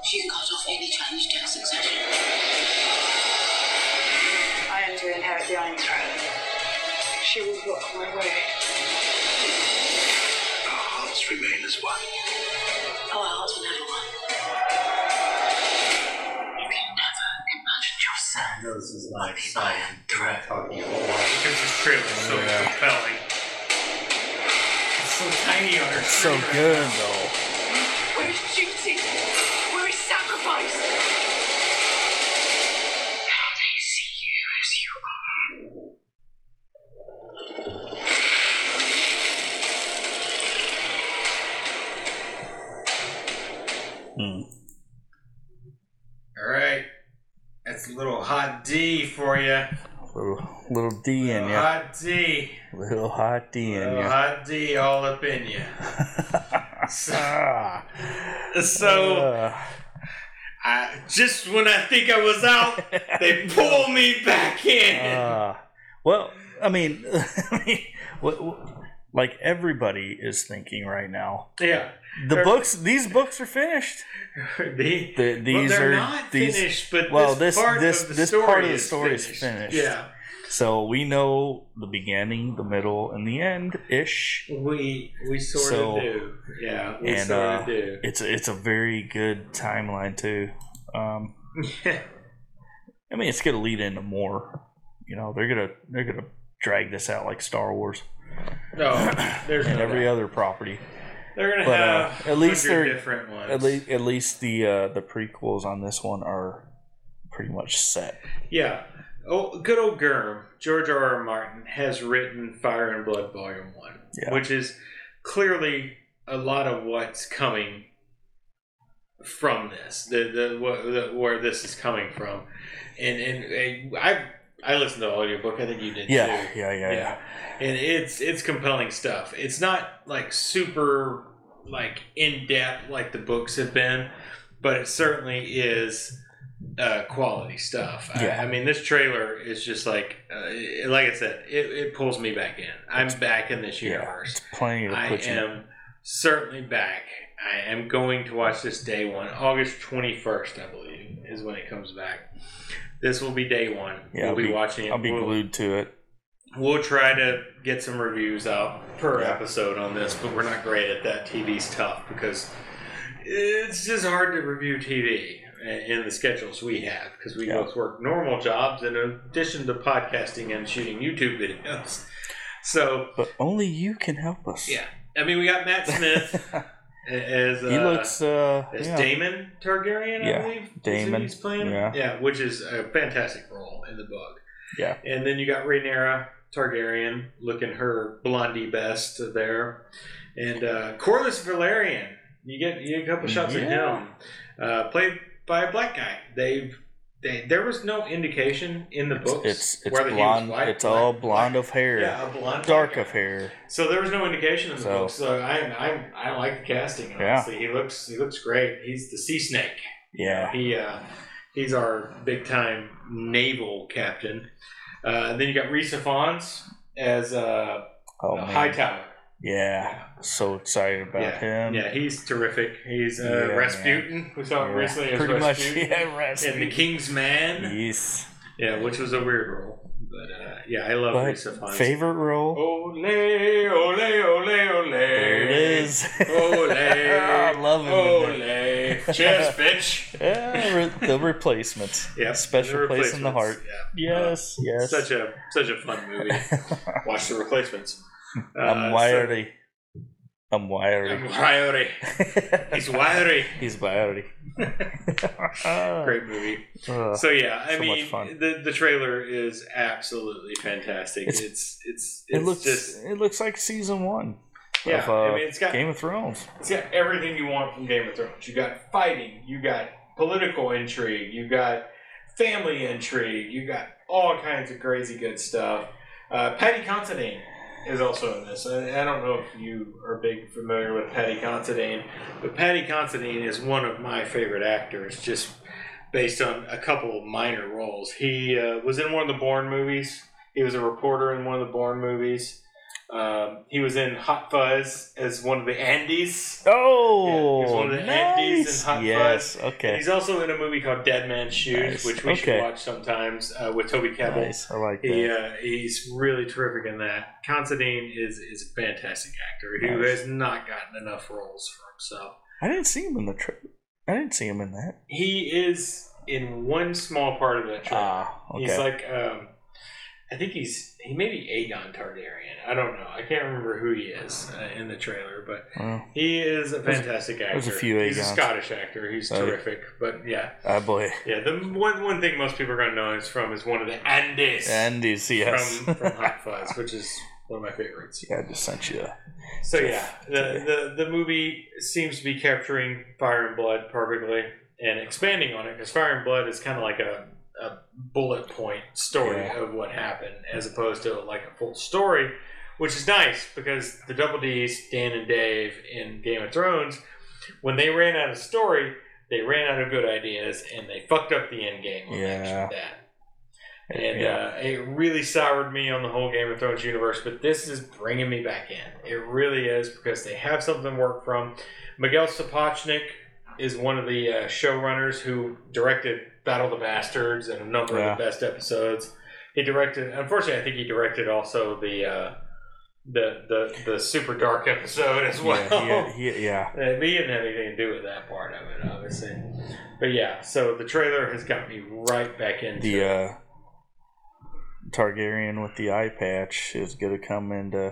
She can cut off any challenge to her succession. I am to inherit the Iron Throne. She will block my way. Our hearts remain as one. Our hearts were never one. You can never imagine yourself. No, this is like the Iron Throne. Because this trailer is so yeah. compelling. It's so tiny on her. It's so good though. Where is duty? Where is sacrifice? Now they see you as you are. Hmm. All right. That's a little hot D for you. Little, little D in you. Hot D. Little hot D in you. Little hot D all up in you. so, so uh. I, just when I think I was out, they pull me back in. Uh, well, I mean, I mean what, what, like everybody is thinking right now. Yeah, the they're, books. These books are finished. They, the, these well, they're are not these, finished, but well, this, this part this, of the this story, part of the story is, finished. is finished. Yeah. So we know the beginning, the middle, and the end ish. We we sort so, of do, yeah. We and, sort uh, of do. It's a, it's a very good timeline too. Um, yeah. I mean, it's gonna lead into more. You know, they're gonna they're gonna drag this out like Star Wars. No, there's and no every doubt. Other property. They're gonna but, have uh, at least they're different ones. At least at least the uh, the prequels on this one are pretty much set. Yeah. Oh, good old Gurm, George R. R. Martin, has written Fire and Blood Volume one, yeah. which is clearly a lot of what's coming from this, the, the, what, the where this is coming from. And, and and I I listened to the audiobook. I think you did yeah, too. Yeah, yeah, yeah, yeah. And it's it's compelling stuff. It's not like super like in depth like the books have been, but it certainly is. Uh, quality stuff. Yeah. I, I mean, this trailer is just like, uh, it, like I said, it, it pulls me back in. I'm back in this universe. Yeah, it's playing. I am certainly back. I am going to watch this day one, August twenty-first, I believe, is when it comes back. This will be day one. Yeah, we'll be, be watching it. I'll be we'll, glued to it. We'll try to get some reviews out per yeah. episode on this, but we're not great at that. T V's tough because it's just hard to review T V. In the schedules we have, because we yeah. both work normal jobs in addition to podcasting and shooting YouTube videos. So, but only you can help us. Yeah, I mean, we got Matt Smith as uh, he looks uh, as yeah. Daemon Targaryen, yeah. I believe. Daemon, he's playing. Yeah. yeah, which is a fantastic role in the book. Yeah, and then you got Rhaenyra Targaryen, looking her blondie best there, and uh, Corlys Velaryon. You get you get a couple shots yeah. at him. Uh, played by a black guy. They've they, there was no indication in the it's, books it's it's whether blonde. He was white, it's black, all blonde black. Of hair. Yeah, a blonde, dark of hair. So there was no indication in the so, books. So I I I like the casting. Honestly, yeah. he looks he looks great. He's the Sea Snake. Yeah, he uh, he's our big time naval captain. Uh, and then you got Risa Fons as uh, oh, uh, Hightower. Yeah, so excited about yeah. him. Yeah, he's terrific. He's uh, yeah, Rasputin. Man. We saw him yeah. recently as Pretty Rasputin. Much, yeah, Rasputin. And The King's Man. Yes. Yeah, which was a weird role. But uh, yeah, I love Risa Fons. Favorite role? Ole, ole, ole, ole. There it is. Ole. I love him. Ole. Cheers, bitch. Yeah, re- the Replacements. Yeah. Special Place in the Heart. Yeah. Yes, uh, yes. Such a, such a fun movie. Watch The Replacements. Uh, I'm wiry. So, I'm wiry. I'm wiry. He's wiry. He's wiry. Great movie. Uh, so yeah, I so mean, the the trailer is absolutely fantastic. It's it's it's, it's it looks just, it looks like season one. Yeah, of, uh, I mean, it's got Game of Thrones. It's got everything you want from Game of Thrones. You got fighting. You got political intrigue. You got family intrigue. You got all kinds of crazy good stuff. Uh, Paddy Considine is also in this. I, I don't know if you are big familiar with Paddy Considine, but Paddy Considine is one of my favorite actors, just based on a couple of minor roles. He uh, was in one of the Bourne movies. He was a reporter in one of the Bourne movies. Um, he was in Hot Fuzz as one of the Andes. Oh, yeah, he was one of the nice. Andes in Hot yes, Fuzz. Okay. And he's also in a movie called Dead Man's Shoes, nice. which we okay. should watch sometimes uh, with Toby Kebbell. Nice. I like that. He, uh, he's really terrific in that. Considine is is a fantastic actor nice. who has not gotten enough roles for himself. I didn't see him in the trip. I didn't see him in that. He is in one small part of that trip. Ah, okay. He's like. Um, I think he's he may be Aegon Targaryen. I don't know. I can't remember who he is uh, in the trailer, but well, he is a fantastic actor. There's a few Aegons. He's a Scottish actor. He's oh, terrific. But yeah, ah boy, yeah. The one one thing most people are going to know him from is one of the Andes. Andes, yes, from, from Hot Fuzz, which is one of my favorites. Yeah, I just sent you. So yeah, the the the movie seems to be capturing Fire and Blood perfectly and expanding on it, because Fire and Blood is kind of like a a bullet point story yeah. of what happened, as opposed to like a full story, which is nice, because the Double D's, Dan and Dave in Game of Thrones, when they ran out of story, they ran out of good ideas and they fucked up the end game with yeah. that. And yeah. uh, it really soured me on the whole Game of Thrones universe, but this is bringing me back in. It really is, because they have something to work from. Miguel Sapochnik is one of the uh, showrunners who directed Battle of the Bastards and a number yeah. of the best episodes. He directed, unfortunately, I think he directed also the uh, the, the the super dark episode as well. Yeah, he, he, yeah. And he didn't have anything to do with that part of it, obviously. But yeah, so the trailer has got me right back into the uh, Targaryen with the eye patch is going to come into.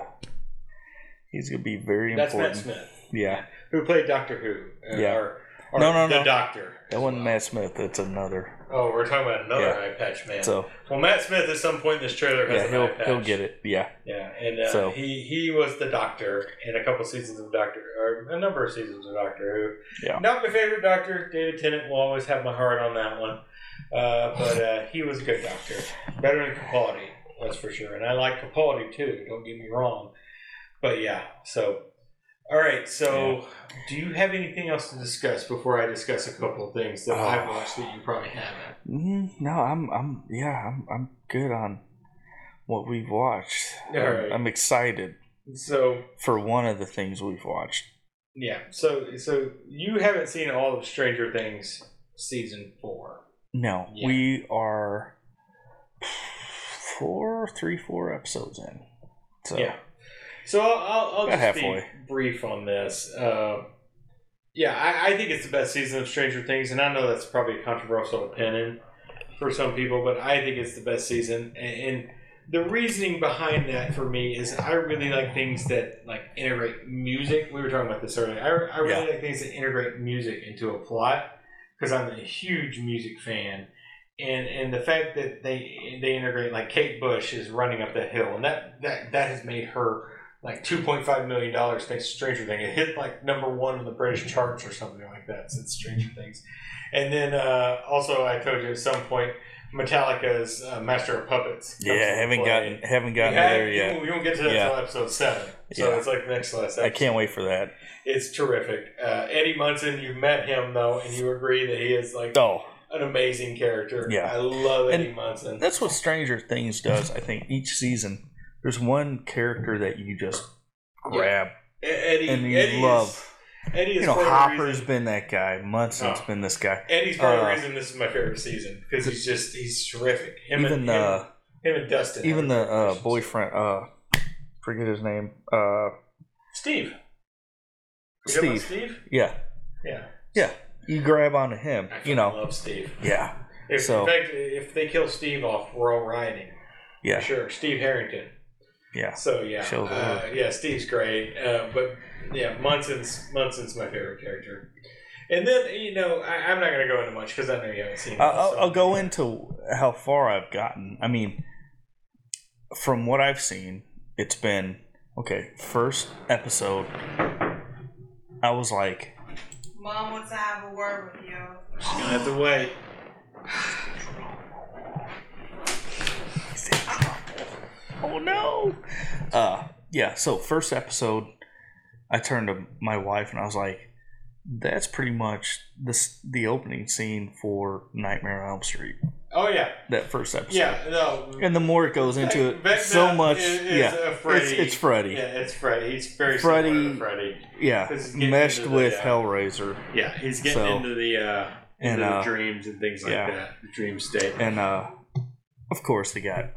He's going to be very That's important. That's Matt Smith. Yeah, who played Doctor Who? Uh, yeah. Or, Or no, no, the no. Doctor. That wasn't well. Matt Smith. That's another. Oh, we're talking about another yeah. eye patch man. So, well, Matt Smith at some point in this trailer has yeah, an he'll, eye patch. He'll get it. Yeah. Yeah, and uh, so. he he was the Doctor in a couple seasons of Doctor, or a number of seasons of Doctor Who. Yeah. Not my favorite Doctor. David Tennant will always have my heart on that one. Uh, but uh, he was a good Doctor, better than Capaldi, that's for sure. And I like Capaldi too. Don't get me wrong. But yeah, so. All right, so yeah. do you have anything else to discuss before I discuss a couple of things that uh, I've watched that you probably haven't? No, I'm, I'm, yeah, I'm, I'm good on what we've watched. All I'm, right. I'm excited. So for one of the things we've watched. Yeah. So, so you haven't seen all of Stranger Things season four. No, yet. We are four, three, four episodes in. So. Yeah. So I'll, I'll, I'll just halfway. be brief on this. Uh, yeah, I, I think it's the best season of Stranger Things, and I know that's probably a controversial opinion for some people, but I think it's the best season. And, and the reasoning behind that for me is I really like things that like integrate music. We were talking about this earlier. I, I really yeah. like things that integrate music into a plot, because I'm a huge music fan. And and the fact that they they integrate, like Kate Bush is running up that hill, and that, that, that has made her... like two point five million dollars thanks to Stranger Things. It hit like number one on the British charts or something like that since Stranger Things. And then uh, also I told you at some point Metallica's uh, Master of Puppets. Yeah, haven't gotten, haven't gotten we had, there yet. We, we won't get to that yeah. until episode seven. So yeah. it's like the next last episode. I can't wait for that. It's terrific. Uh, Eddie Munson, you've met him though, and you agree that he is like... Oh. an amazing character. Yeah. I love Eddie Munson. That's what Stranger Things does, I think. Each season, there's one character that you just grab yeah. Eddie, and you Eddie love. Is- Eddie is you know, Hopper's been that guy. Munson's oh. been this guy. Eddie's part of uh, the reason this is my favorite season because he's just he's terrific. Him even and uh, him, him and Dustin. Even the uh, boyfriend, uh, forget his name. Uh, Steve. Steve. Steve. Yeah. Yeah. Yeah. You grab onto him. I you know. Love Steve. Yeah. If, so, in fact, if they kill Steve off, we're all rioting. Yeah. For sure. Steve Harrington. Yeah. So yeah. Uh, yeah. Steve's great, uh, but. Yeah, Munson's Munson's my favorite character. And then, you know, I, I'm not going to go into much because I know you haven't seen it. I'll, so. I'll go into how far I've gotten. I mean, from what I've seen, it's been, okay, first episode, I was like... Mom wants to have a word with you. She's going to have to wait. Oh, no! Uh, yeah, so first episode... I turned to my wife and I was like, that's pretty much this, the opening scene for Nightmare on Elm Street. Oh, yeah. That first episode. Yeah, no. And the more it goes into it, Vecna so much. Is, is yeah, Freddy. It's, it's Freddy. Yeah, it's Freddy. He's very Freddy, similar to Freddy. Yeah, meshed the, with uh, Hellraiser. Yeah, he's getting so, into the, uh, into and, uh, the dreams and things like yeah. that. The dream state. And, uh, of course, they got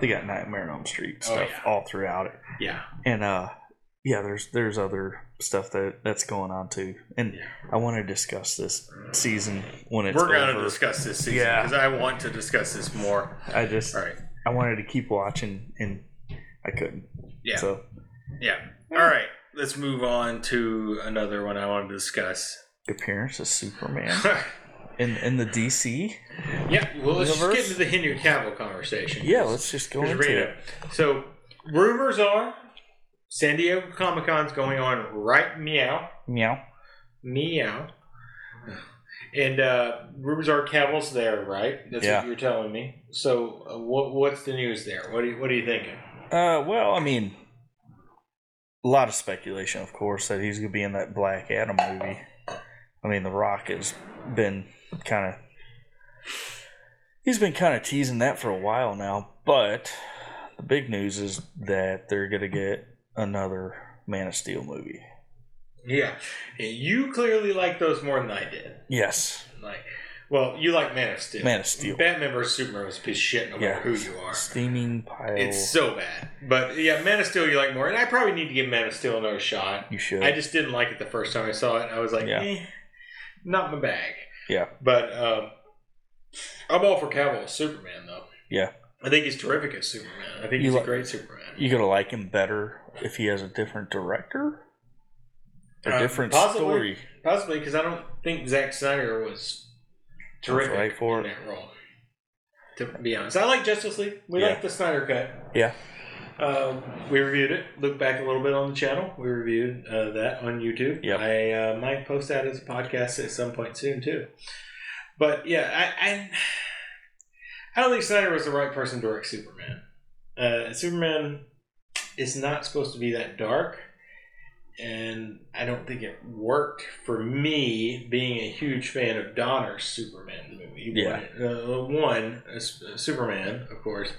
they got Nightmare on Elm Street stuff oh, yeah. all throughout it. Yeah. And, uh... yeah, there's there's other stuff that, that's going on too, and yeah. I want to discuss this season when it's. We're going to discuss this season because yeah. I want to discuss this more. I just, all right. I wanted to keep watching and I couldn't. Yeah. So. Yeah. All right, let's move on to another one I want to discuss. The appearance of Superman in in the D C. Yeah. Well, let's universe. just get into the Henry Cavill conversation. Yeah, let's just go into it. Up. So, rumors are. San Diego Comic-Con's going on right meow. Meow. Meow. And uh, rumors are Cavill's there, right? That's yeah. what you're telling me. So uh, what what's the news there? What are you, what are you thinking? Uh, well, I mean, a lot of speculation, of course, that he's going to be in that Black Adam movie. I mean, The Rock has been kind of... He's been kind of teasing that for a while now, but the big news is that they're going to get... another Man of Steel movie. Yeah. You clearly like those more than I did. Yes. Like, well, you like Man of Steel. Man of Steel. Batman versus Superman was a piece of shit no yeah. matter who you are. Steaming pile. It's so bad. But yeah, Man of Steel you like more. And I probably need to give Man of Steel another shot. You should. I just didn't like it the first time I saw it. I was like, yeah. eh, not my bag. Yeah. But um, I'm all for Cavill as Superman, though. Yeah. I think he's terrific as Superman. I think you he's li- a great Superman. You're going to like him better if he has a different director? A uh, different possibly, story? Possibly, because I don't think Zack Snyder was terrific was right for in that role. To be honest. I like Justice League. We yeah. like the Snyder Cut. Yeah. Um, we reviewed it. Look back a little bit on the channel. We reviewed uh, that on YouTube. Yep. I uh, might post that as a podcast at some point soon, too. But, yeah, I... I I don't think Snyder was the right person to direct Superman. Uh, Superman is not supposed to be that dark, and I don't think it worked for me, being a huge fan of Donner's Superman movie. Yeah. Uh, one, uh, Superman, of course,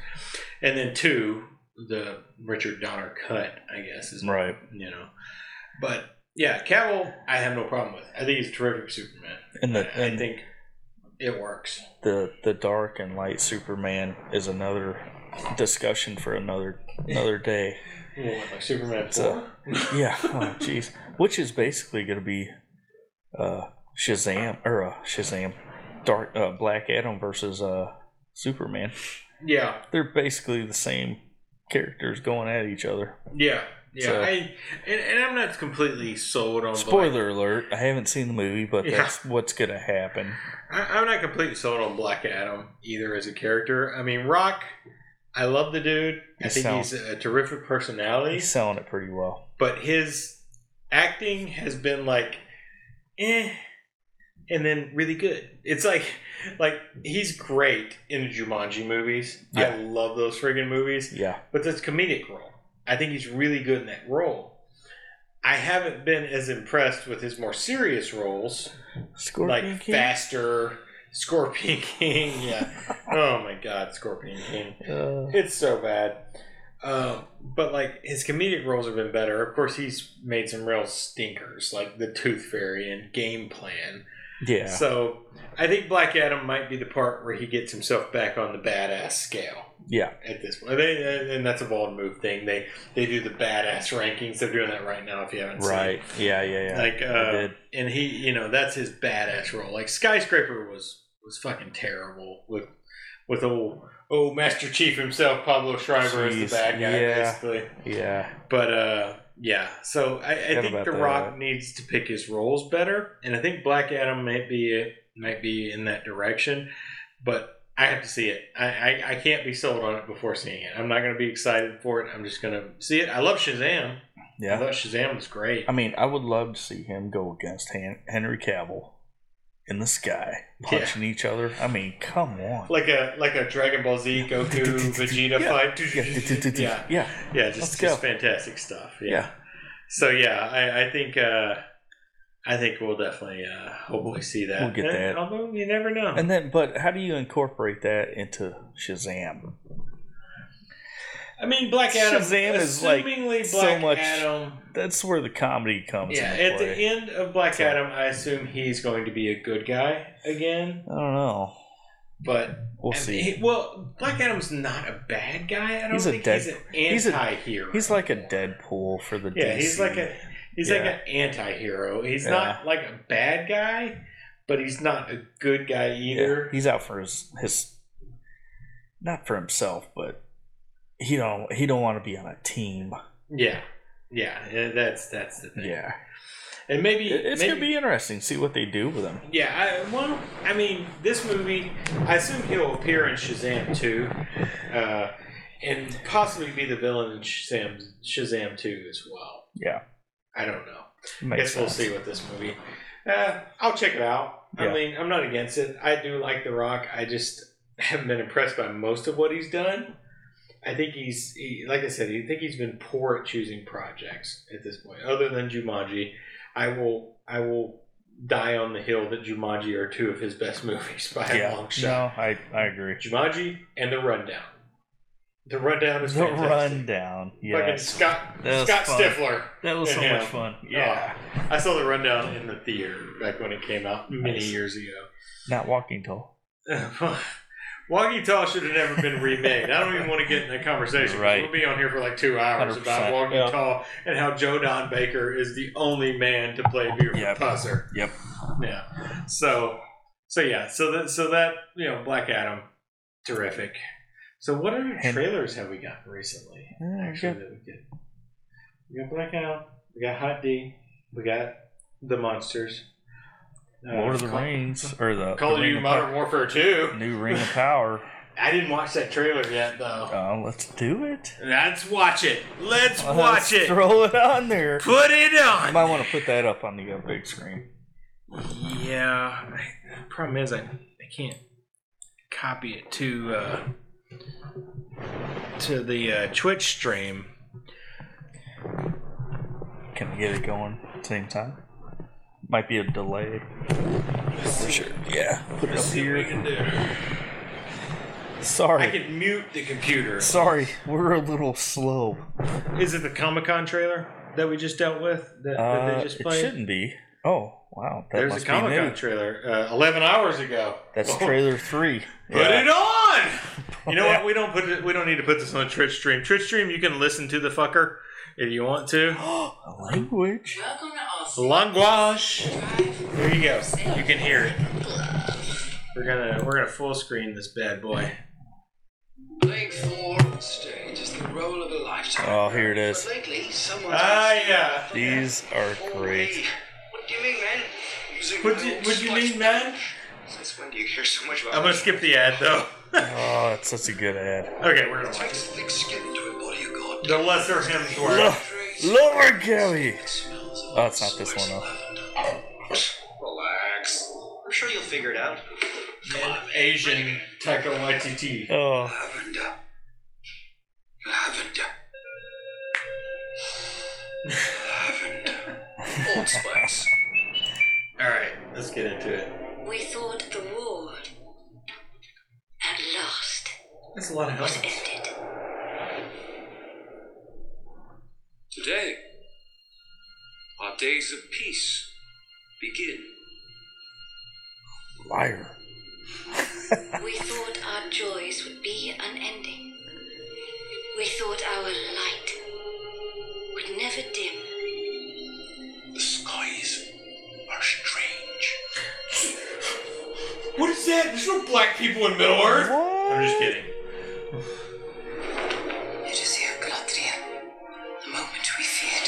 and then two, the Richard Donner cut, I guess. Is right. You know, but yeah, Cavill, I have no problem with. I think he's a terrific Superman, and the, I, and I think. It works. The the dark and light Superman is another discussion for another another day. Yeah, like Superman four? Uh, yeah. Oh, jeez. Which is basically going to be uh, Shazam or uh, Shazam, Dark uh, Black Adam versus uh, Superman. Yeah. They're basically the same characters going at each other. Yeah. Yeah, so, I and, and I'm not completely sold on. Spoiler Black. alert! I haven't seen the movie, but yeah. that's what's going to happen. I, I'm not completely sold on Black Adam either as a character. I mean, Rock, I love the dude. He's I think selling, he's a terrific personality. He's selling it pretty well, but his acting has been like, eh, and then really good. It's like, like he's great in the Jumanji movies. Yeah. I love those friggin' movies. Yeah, but that's comedic role. I think he's really good in that role. I haven't been as impressed with his more serious roles, Scorpion like King. Faster Scorpion King, yeah. Oh my God, Scorpion King. Uh, it's so bad. Uh, but like his comedic roles have been better. Of course, he's made some real stinkers like The Tooth Fairy and Game Plan. Yeah. So I think Black Adam might be the part where he gets himself back on the badass scale. Yeah. At this point, they, and that's a bold move thing. They they do the badass rankings. They're doing that right now. If you haven't seen, right? Yeah, yeah, yeah. Like, uh, and he, you know, that's his badass role. Like Skyscraper was was fucking terrible with with old old Master Chief himself, Pablo Schreiber, Jeez, as the bad guy, yeah, basically. Yeah. But uh, yeah. So I, I think The Rock that. needs to pick his roles better, and I think Black Adam might be might be in that direction, but. I have to see it. I, I, I can't be sold on it before seeing it. I'm not going to be excited for it. I'm just going to see it. I love Shazam. Yeah. I thought Shazam was great. I mean, I would love to see him go against Henry Cavill in the sky, punching yeah. each other. I mean, come on. Like a like a Dragon Ball Z Goku Vegeta yeah. fight. Yeah. Yeah. Yeah, just, just fantastic stuff. Yeah. yeah. So, yeah, I, I think... Uh, I think we'll definitely uh, hopefully see that. We'll get and, that. Although you never know. And then, but how do you incorporate that into Shazam? I mean, Black Adam. Shazam is like Black so much. Adam, that's where the comedy comes. Yeah, at play. The end of Black so, Adam, I assume he's going to be a good guy again. I don't know, but we'll see. He, well, Black Adam's not a bad guy. I don't he's think a dead, he's an anti-hero. He's, a, he's like a Deadpool for the yeah. D C. He's like a. He's yeah. like an anti-hero. He's yeah. not like a bad guy, but he's not a good guy either. Yeah. He's out for his, his, not for himself, but he don't he don't want to be on a team. Yeah, yeah, that's that's the thing. Yeah, and maybe it's maybe, gonna be interesting to see what they do with him. Yeah, I, well, I mean, this movie, I assume he'll appear in Shazam two, uh, and possibly be the villain in Shazam Shazam two as well. Yeah. I don't know. Makes I guess we'll sense. see with this movie. Uh, I'll check it out. Yeah. I mean, I'm not against it. I do like The Rock. I just haven't been impressed by most of what he's done. I think he's, he, like I said, I think he's been poor at choosing projects at this point. Other than Jumanji, I will I will die on the hill that Jumanji are two of his best movies by yeah. a long shot. No, I, I agree. Jumanji and The Rundown. The Rundown is fantastic. The Rundown, yeah. Fucking Scott, Scott Stifler. That was so much fun. Yeah. Oh, I saw The Rundown in the theater back when it came out many years ago. Not Walking Tall. Walking Tall should have never been remade. I don't even want to get in that conversation. Right. We'll be on here for like two hours one hundred percent about Walking yeah. Tall and how Joe Don Baker is the only man to play Beautiful yep. Pusser. Yep. Yeah. So, so yeah. So that, so that, you know, Black Adam, terrific. So what other trailers have we gotten recently? Uh, actually, got, that we get we got Black Adam, we got Hot D, we got The Munsters, uh, Lord of the Call, Rings, or the Call of Duty Modern Warfare Two, New Ring of Power. I didn't watch that trailer yet, though. Oh, uh, let's do it. Let's watch it. Let's well, watch let's it. Throw it on there. Put it on. You might want to put that up on the big screen. Yeah. The problem is I I can't copy it to. Uh, to the uh, Twitch stream. Can we get it going at the same time? Might be a delay. For sure. Yeah. Put Let's it up here. Sorry. I can mute the computer. Sorry, we're a little slow. Is it the Comic-Con trailer that we just dealt with? That, uh, that they just played? It shouldn't be. Oh, wow. That There's must a Comic-Con trailer uh, eleven hours ago. That's oh. trailer three. Put yeah. it on! You know what? We don't put it, we don't need to put this on Twitch stream. Twitch stream, you can listen to the fucker if you want to. Language. Welcome to Austin. Language. There you go. You can hear it. We're gonna we're gonna full screen this bad boy. Playing four stages, the role of a lifetime. Oh, here it is. Ah, yeah. These are great. What do you mean, man? What do, what do you mean, man? Since when do you care so much about? I'm gonna skip the ad though. Oh, it's such a good ad. Okay, we're gonna watch it. The Lesser Hemsworth. L- Lower Gary. Oh, it's not this one though. Relax. I'm sure you'll figure it out. Man, Asian Taika Waititi. Oh. Lavender. Lavender. Lavender. Old Spice. All right, let's get into it. We thought the war That's a lot of was ended. Today, our days of peace begin. Liar. We thought our joys would be unending. We thought our light would never dim. The skies are strange. What is that? There's no black people in Middle Earth. What? I'm just kidding. It is here, Galadriel. The moment we feared.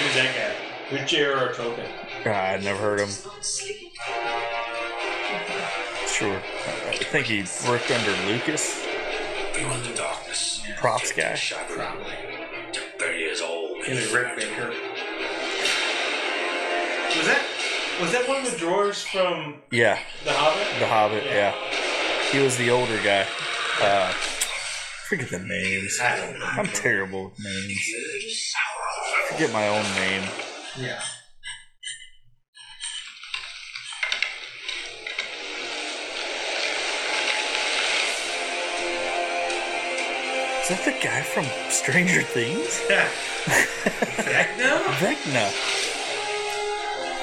Who's that guy? Who's J R R. Tolkien? Ah, I never heard him. Sure. I think he worked under Lucas. Beyond the darkness. Props guy. To bury his old man. He's a Rick Baker. Was that was that one of the drawers from yeah. The Hobbit? The Hobbit, yeah. yeah. He was the older guy. Uh, forget the names. I don't know. I'm terrible with names. I forget my own name. Yeah. Is that the guy from Stranger Things? Yeah. Vecna? Vecna.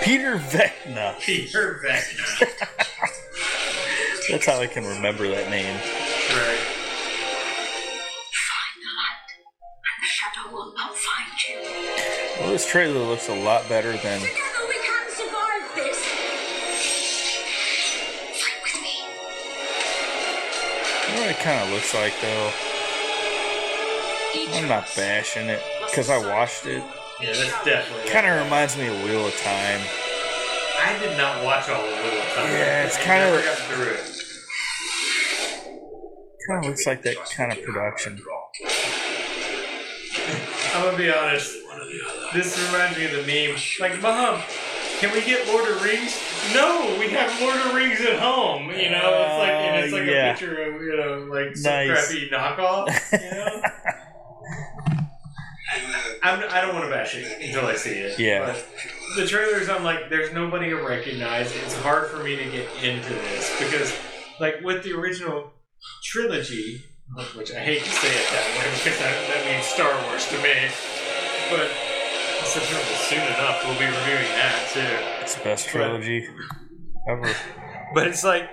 Peter Vecna. Peter Vecna. That's how I can remember that name. Right. Find the light, and the shadow will not find you. Well, this trailer looks a lot better than. Together we can survive this. Fight with me. You know what it kind of looks like, though? I'm not bashing it because I watched it. Yeah, that's definitely... Kind of reminds me of Wheel of Time. I did not watch all of Wheel of Time. Yeah, it's kind of... Kind of looks like that kind of production. I'm going to be honest. This reminds me of the meme. Like, Mom, can we get Lord of the Rings? No, we have Lord of the Rings at home. You know, it's like, and it's like yeah. a picture of, you know, like some nice. Crappy knockoff, you know? I'm, I don't want to bash it until I see it. Yeah. But the trailers, I'm like, there's nobody I recognize. It's hard for me to get into this because, like, with the original trilogy, which I hate to say it that way because that, that means Star Wars to me, but soon enough we'll be reviewing that too. It's the best trilogy but, ever. But it's like,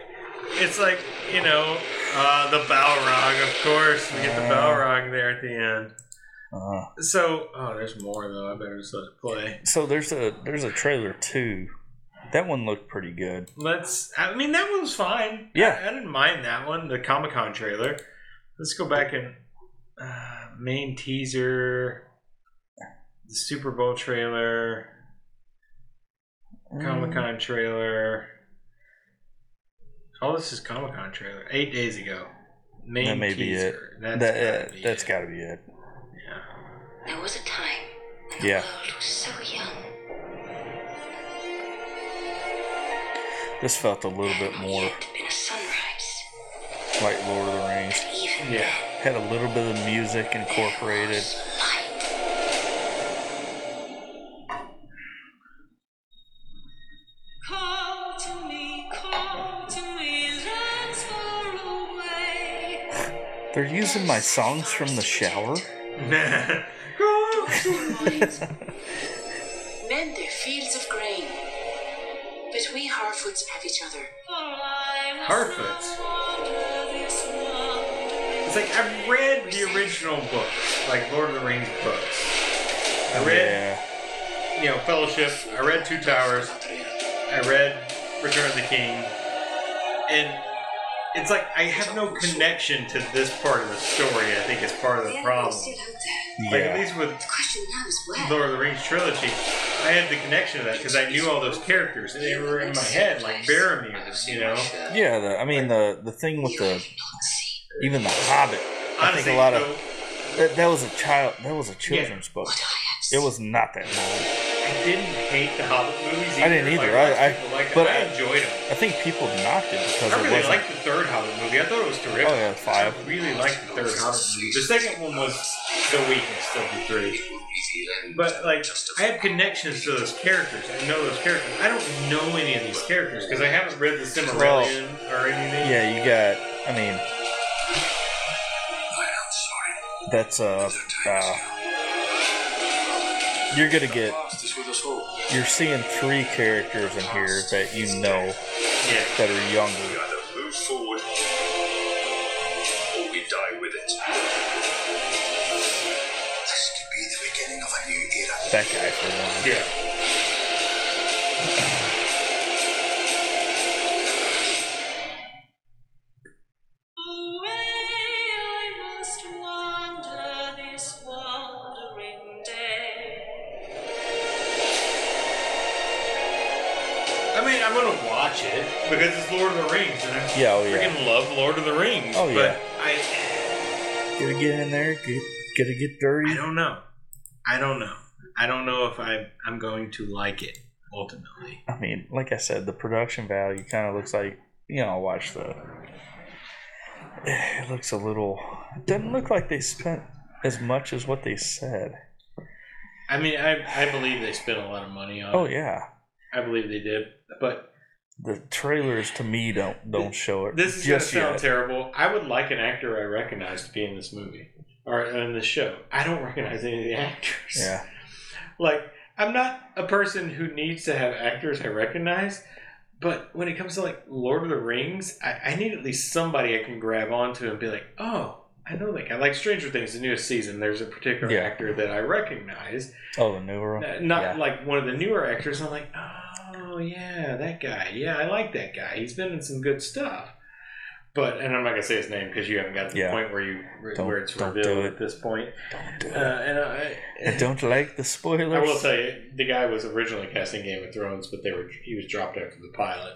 it's like you know, uh, the Balrog. Of course, we get the Balrog there at the end. Uh, so oh there's more though I better just let it play. So there's a there's a trailer too. That one looked pretty good. Let's I mean that one was fine. Yeah. I, I didn't mind that one, the Comic-Con trailer. Let's go back and uh, main teaser, the Super Bowl trailer, mm. Comic-Con trailer. Oh, this is Comic-Con trailer. Eight days ago. Main that may teaser. Be it. That's that, gotta be that's it. gotta be it. There was a time when the yeah. world was so young. This felt a little bit more been a sunrise. Like Lord of the Rings. Even yeah. Had a little bit of music incorporated. Call to me, call to me, lands far away. They're using my songs from the shower? Men their fields of grain, but we Harfoots have each other. Harfoots? It's like I've read the original books, like Lord of the Rings books. I read, yeah. you know, Fellowship. I read Two Towers. I read Return of the King, and it's like I have no connection to this part of the story. I think it's part of the problem. Yeah. Like at least with Lord of the Rings trilogy, I had the connection to that because I knew all those characters and they were in my head, like Baromir, you know. Yeah, the, I mean the the thing with the even the Hobbit. I think a lot of that, that was a child. That was a children's yeah. book. It was not that long. I didn't hate the Hobbit movies either. I didn't either. Like, I, I, like but I enjoyed them. I think people knocked it because I really liked the third Hobbit movie. I thought it was terrific. Oh, yeah, five. I really liked the third Hobbit movie. The second one was the weakness of the three. Zealand. But like, I have connections to those characters. I know those characters. I don't know any of these characters because I haven't read the Silmarillion or anything. Yeah, you got. I mean, that's uh, uh you're gonna get. You're seeing three characters in here that you know yeah. that are younger. You either move forward or we die with it. That guy for one. Yeah. Away I must wander this wandering day. I mean, I'm gonna watch it because it's Lord of the Rings, and I yeah, oh, yeah. freaking love Lord of the Rings. Oh but yeah. I gotta get in there. Get gotta get dirty. I don't know. I don't know. I don't know if I, I'm going to like it, ultimately. I mean, like I said, the production value kind of looks like, you know, watch the... It looks a little... It doesn't look like they spent as much as what they said. I mean, I I believe they spent a lot of money on it. Oh, yeah. I believe they did, but... The trailers, to me, don't don't show it. This is going to sound terrible. I would like an actor I recognize to be in this movie, or in this show. I don't recognize any of the actors. Yeah. Like, I'm not a person who needs to have actors I recognize, but when it comes to, like, Lord of the Rings, I, I need at least somebody I can grab onto and be like, oh, I know that guy. Like, Stranger Things, the newest season, there's a particular yeah. actor that I recognize. Oh, the newer one? Not, yeah. like, one of the newer actors. I'm like, oh, yeah, that guy. Yeah, I like that guy. He's been in some good stuff. But, and I'm not going to say his name because you haven't got to the yeah. point where you don't, where it's revealed do it. At this point. Don't do it. Uh, and I, I don't like the spoilers. I will tell you, the guy was originally casting Game of Thrones, but they were he was dropped after the pilot.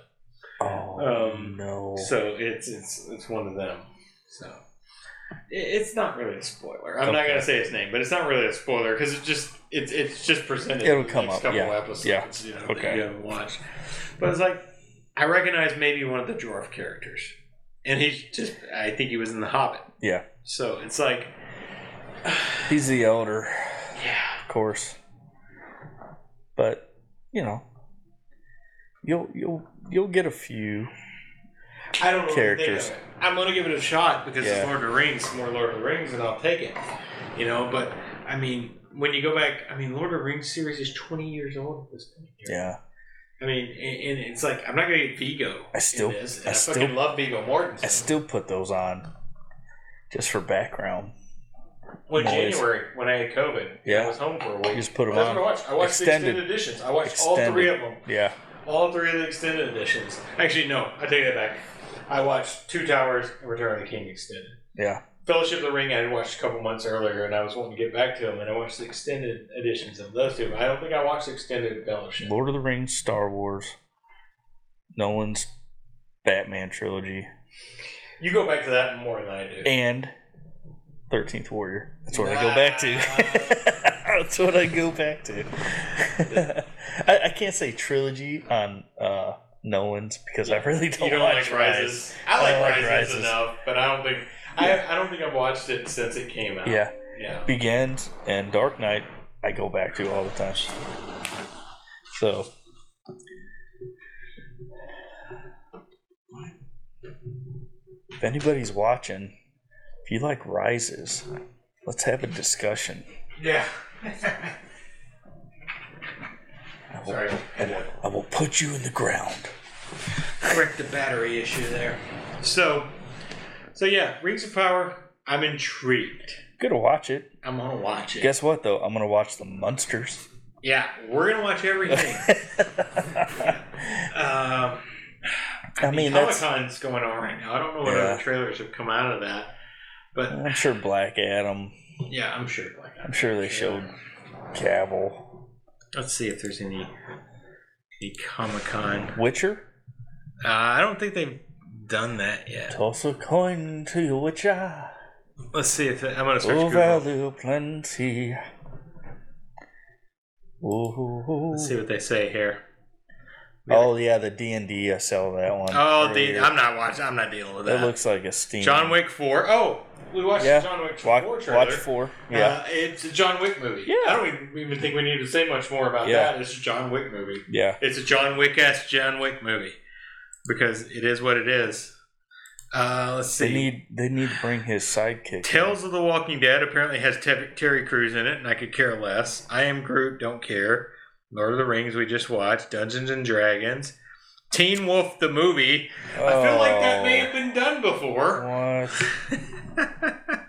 Oh, um, no. So it's it's it's one of them. So it, it's not really a spoiler. I'm okay. not going to say his name, but it's not really a spoiler because it's just it's it's just presented. It'll in come the next up. Couple yeah. episodes. Yeah. You know, okay. That you haven't watched. But it's like I recognize maybe one of the dwarf characters. And he's just, I think he was in The Hobbit. Yeah. So it's like. He's the elder. Yeah. Of course. But, you know, you'll you'll you'll get a few I don't know characters. What to think of it. I'm going to give it a shot because yeah. it's Lord of the Rings, more Lord of the Rings, and I'll take it. You know, but, I mean, when you go back, I mean, Lord of the Rings series is twenty years old at this point. Yeah. I mean, and it's like, I'm not going to get Viggo I still, in this. I, I still, fucking love Viggo Mortensen. I still put those on just for background. Well, noise. January, when I had COVID, yeah. I was home for a week. You just put them That's on. What I watched. I watched extended. the extended editions. I watched extended. all three of them. Yeah. All three of the extended editions. Actually, no, I take that back. I watched Two Towers and Return of the King extended. Yeah. Fellowship of the Ring I had watched a couple months earlier, and I was wanting to get back to them, and I watched the extended editions of those two. I don't think I watched the extended Fellowship. Lord of the Rings, Star Wars, Nolan's Batman trilogy. You go back to that more than I do. And thirteenth Warrior. That's what nah. I go back to. That's what I go back to. I, I can't say trilogy on... Uh, Nolan's because I really don't, don't watch like Rises. Rises. I like, I like Rises, Rises enough, but I don't think yeah. I I don't think I've watched it since it came out. Yeah, yeah. Begins and Dark Knight I go back to all the time. So if anybody's watching, if you like Rises, let's have a discussion. Yeah. I will, Sorry. I, will, I will put you in the ground. Correct the battery issue there. So, so yeah, Rings of Power, I'm intrigued. Good to watch it. I'm going to watch it. Guess what, though? I'm going to watch The Munsters. Yeah, we're going to watch everything. um, I, I mean, Comic-Con's going on right now. I don't know what yeah. other trailers have come out of that. But I'm sure Black Adam. Yeah, I'm sure Black Adam. I'm sure they showed Cavill. Let's see if there's any any Comic-Con. Witcher? Uh, I don't think they've done that yet. Toss a coin to your Witcher. Let's see if... It, I'm going to search oh, Google. Oh, value plenty. Ooh. Let's see what they say here. Really? Oh yeah, the D and D, I saw that one. Oh, the, I'm not watching. I'm not dealing with that. It looks like a steam. John Wick four. Oh, we watched yeah. the John Wick four watch, trailer. Watch four. Yeah, uh, it's a John Wick movie. Yeah, I don't even think we need to say much more about yeah. that. It's a John Wick movie. Yeah, it's a John Wick-esque John Wick movie because it is what it is. Uh, let's see. They need they need to bring his sidekick. Tales in. of the Walking Dead apparently has Te- Terry Crews in it, and I could care less. I Am Groot, don't care. Lord of the Rings, we just watched. Dungeons and Dragons. Teen Wolf, the movie. Oh, I feel like that may have been done before. What?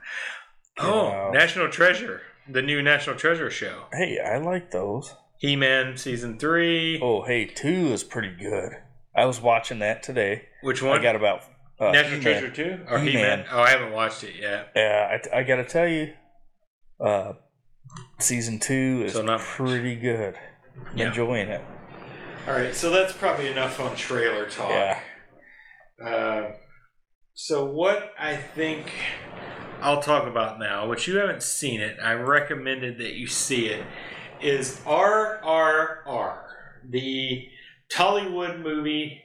oh, National Treasure. The new National Treasure show. Hey, I like those. He-Man Season three. Oh, hey, two is pretty good. I was watching that today. Which one? I got about... Uh, National He-Man. Treasure two? Or He-Man. He-Man. Oh, I haven't watched it yet. Yeah, I, I got to tell you, uh, Season two is so not pretty good. I'm yeah. enjoying it. All right, so that's probably enough on trailer talk. Yeah. Uh, so what I think I'll talk about now, which you haven't seen it, I recommended that you see it, is R R R, the Tollywood movie,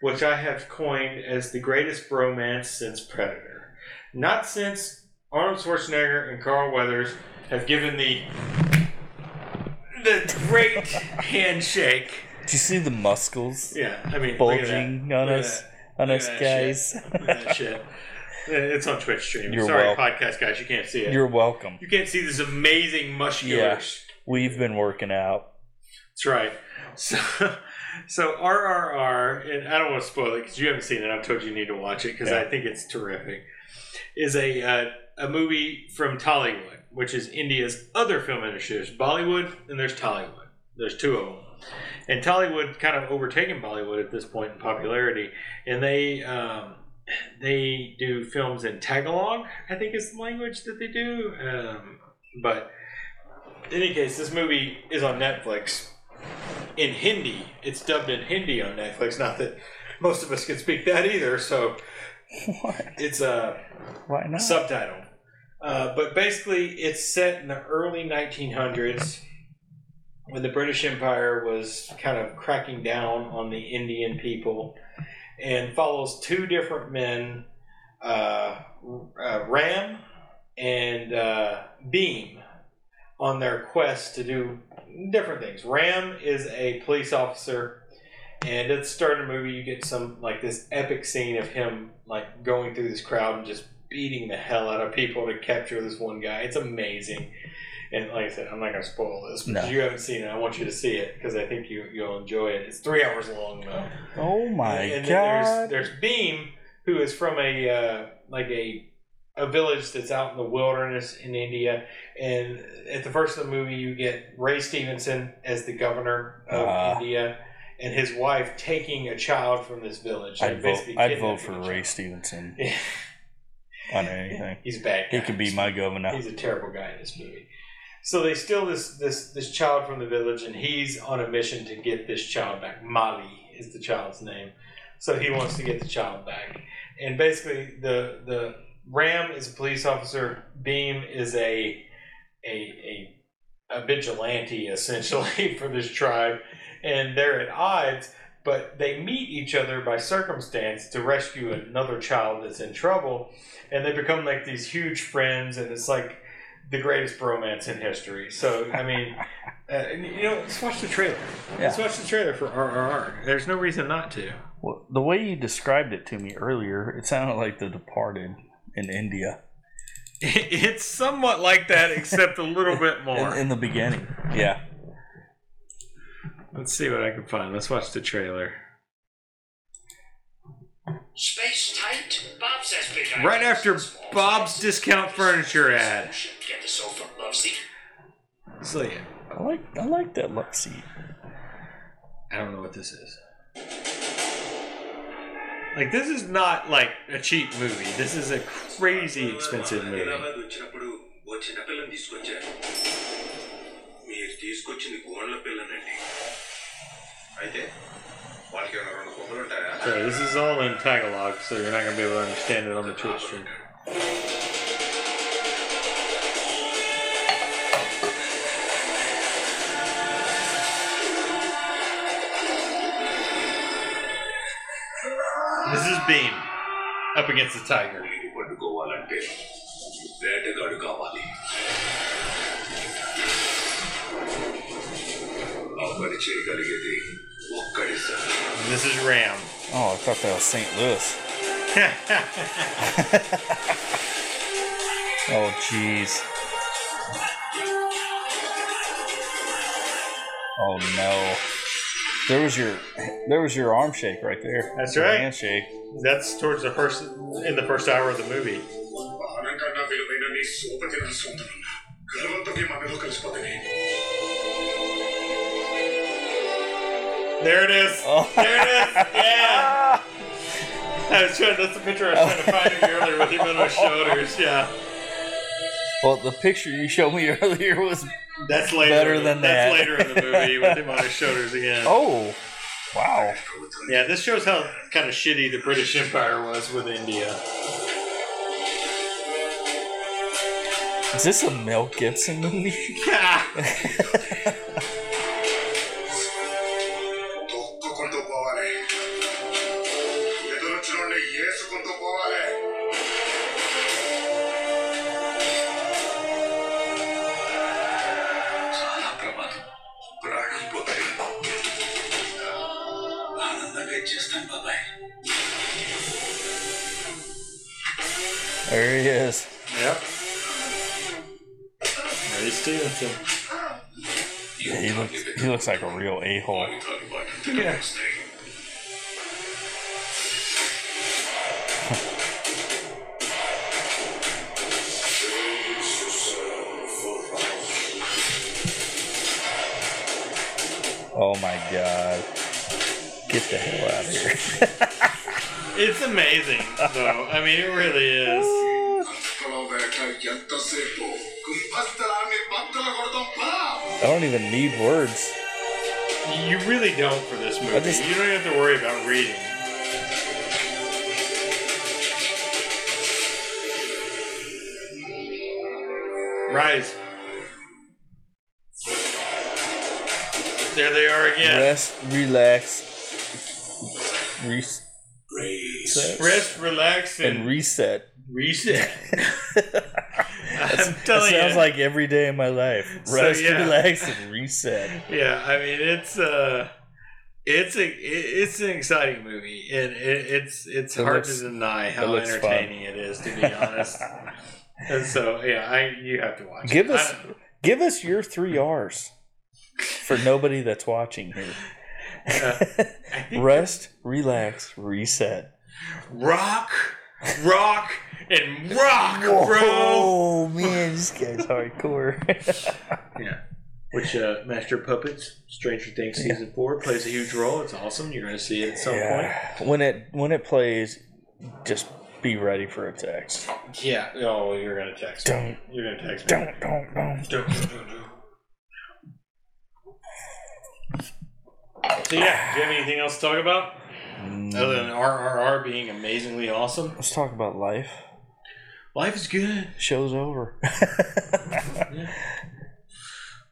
which I have coined as the greatest bromance since Predator. Not since Arnold Schwarzenegger and Carl Weathers have given the... the great handshake. Did you see the muscles? Yeah, I mean, bulging on us, on us guys. Look at that shit. It's on Twitch stream. You're Sorry, welcome. Podcast guys, you can't see it. You're welcome. You can't see this amazing muscular. Yeah, we've been working out. That's right. So, so R R R, and I don't want to spoil it because you haven't seen it. I've told you you need to watch it because yeah. I think it's terrific. Is a uh, a movie from Tollywood, which is India's other film industry. There's Bollywood and there's Tollywood. There's two of them. And Tollywood kind of overtaken Bollywood at this point in popularity. And they um, they do films in Tagalog, I think is the language that they do. Um, but in any case, this movie is on Netflix in Hindi. It's dubbed in Hindi on Netflix. Not that most of us can speak that either. So what? It's a Why not? subtitle. Uh, but basically, it's set in the early nineteen hundreds when the British Empire was kind of cracking down on the Indian people, and follows two different men, uh, uh, Ram and uh, Beam, on their quest to do different things. Ram is a police officer, and at the start of the movie, you get some like this epic scene of him like going through this crowd and just beating the hell out of people to capture this one guy. It's amazing. And like I said, I'm not going to spoil this, but no. you haven't seen it. I want you to see it because I think you, you'll enjoy it. It's three hours long, though. Oh, my and, and God. There's, there's Beam, who is from a uh, like a a village that's out in the wilderness in India. And at the first of the movie, you get Ray Stevenson as the governor of uh. India, and his wife taking a child from this village. I'd, vote, I'd vote for Ray Stevenson. Yeah. On anything. He's a bad guy. He could be my governor. He's a terrible guy in this movie. So they steal this this this child from the village, and he's on a mission to get this child back. Mali is the child's name. So he wants to get the child back. And basically the the Ram is a police officer, Beam is a a a, a vigilante essentially for this tribe, and they're at odds, but they meet each other by circumstance to rescue another child that's in trouble, and they become like these huge friends, and it's like the greatest bromance in history. So, I mean, uh, you know, let's watch the trailer. Yeah. Let's watch the trailer for R R R. There's no reason not to. Well, the way you described it to me earlier, it sounded like The Departed in India. It's somewhat like that, except a little bit more. In, in the beginning, yeah. Let's see what I can find. Let's watch the trailer. Space tight. Bob's has big right after Bob's Discount Furniture ad. Get the sofa, love seat. So yeah, I like I like that love seat. I don't know what this is. Like this is not like a cheap movie. This is a crazy expensive movie. So this is all in Tagalog, so you're not going to be able to understand it on the Twitch stream. Missus Bean up against the tiger. Missus Ram. Oh, I thought that was Saint Louis. Oh, jeez. Oh no. There was your there was your arm shake right there. That's your right. Handshake. That's towards the first in the first hour of the movie. There it is. Oh. There it is. Yeah. I was trying that's the picture I was trying to find of you earlier with him on my shoulders, yeah. Well, the picture you showed me earlier was That's later. Better than That's that. That's later in the movie with him on his shoulders again. Oh, wow. Yeah, this shows how kind of shitty the British Empire was with India. Is this a Mel Gibson movie? Yeah. There he is. Yep. Ray Stevenson. Yeah, he looks, he looks like a real a-hole. Yeah. Oh my God. Get the hell out of here. It's amazing, though. I mean, it really is. I don't even need words. You really don't for this movie. Just, you don't have to worry about reading. Rise. There they are again. Rest, relax. Reset. Rest, relax, and, and reset. Reset. I'm telling you. It sounds like every day in my life. Rest, so, yeah. Relax, and reset. Yeah, I mean it's uh, it's a it's an exciting movie, and it, it's it's it hard looks, to deny how it entertaining fun. It is, to be honest. And so yeah, I you have to watch. Give it. us I, give us your three R's for nobody that's watching here. Uh, Rest, relax, reset. Rock, rock, and rock, Whoa, bro. Oh man, this guy's hardcore. Yeah. Which uh, Master Puppets, Stranger Things season yeah. four plays a huge role. It's awesome. You're gonna see it at some yeah. point. When it when it plays, just be ready for a text. Yeah. Oh, you're gonna text. Don't. Me. You're gonna text. Don't. Me. Don't. Don't. Don't. Don't. Don't, don't. So yeah, do you have anything else to talk about? Mm. Other than R R R being amazingly awesome? Let's talk about life. Life is good. Show's over. Yeah.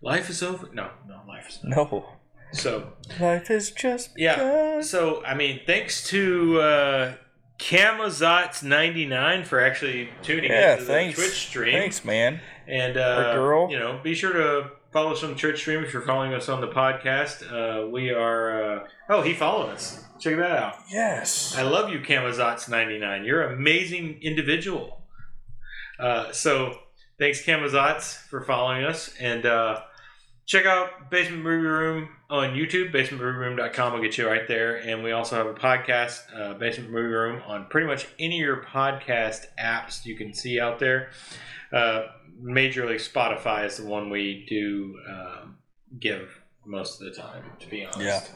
Life is over. No, no, life is not. No. So life is just yeah. Good. So I mean, thanks to uh, Camazotz ninety-nine for actually tuning yeah, into thanks. the Twitch stream. Thanks, man. And uh, girl. You know, be sure to. Follow us on Twitch stream if you're following us on the podcast. Uh, we are... Uh, oh, he followed us. Check that out. Yes. I love you, Camazotz ninety-nine. You're an amazing individual. Uh, so, thanks, Camazotz, for following us. And uh, check out Basement Movie Room on YouTube. basement movie room dot com will get you right there. And we also have a podcast, uh, Basement Movie Room, on pretty much any of your podcast apps you can see out there. Uh, majorly Spotify is the one we do um, give most of the time, to be honest.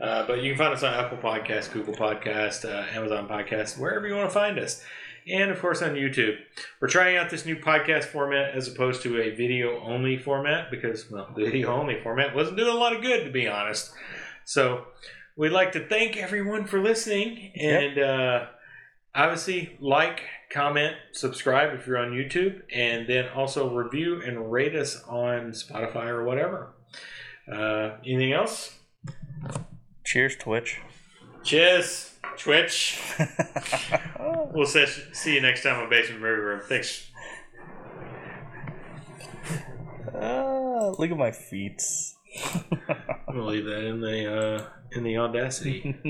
Yeah. Uh, but you can find us on Apple Podcasts, Google Podcasts, uh, Amazon Podcasts, wherever you want to find us. And, of course, on YouTube. We're trying out this new podcast format as opposed to a video-only format because, well, the video-only format wasn't doing a lot of good, to be honest. So we'd like to thank everyone for listening. And yep. uh, obviously, like... Comment, subscribe if you're on YouTube, and then also review and rate us on Spotify or whatever. Uh, anything else? Cheers, Twitch. Cheers. Twitch. We'll see you next time on Basement Movie Room. Thanks. Uh, look at my feet. I'm gonna leave that in the uh, in the Audacity.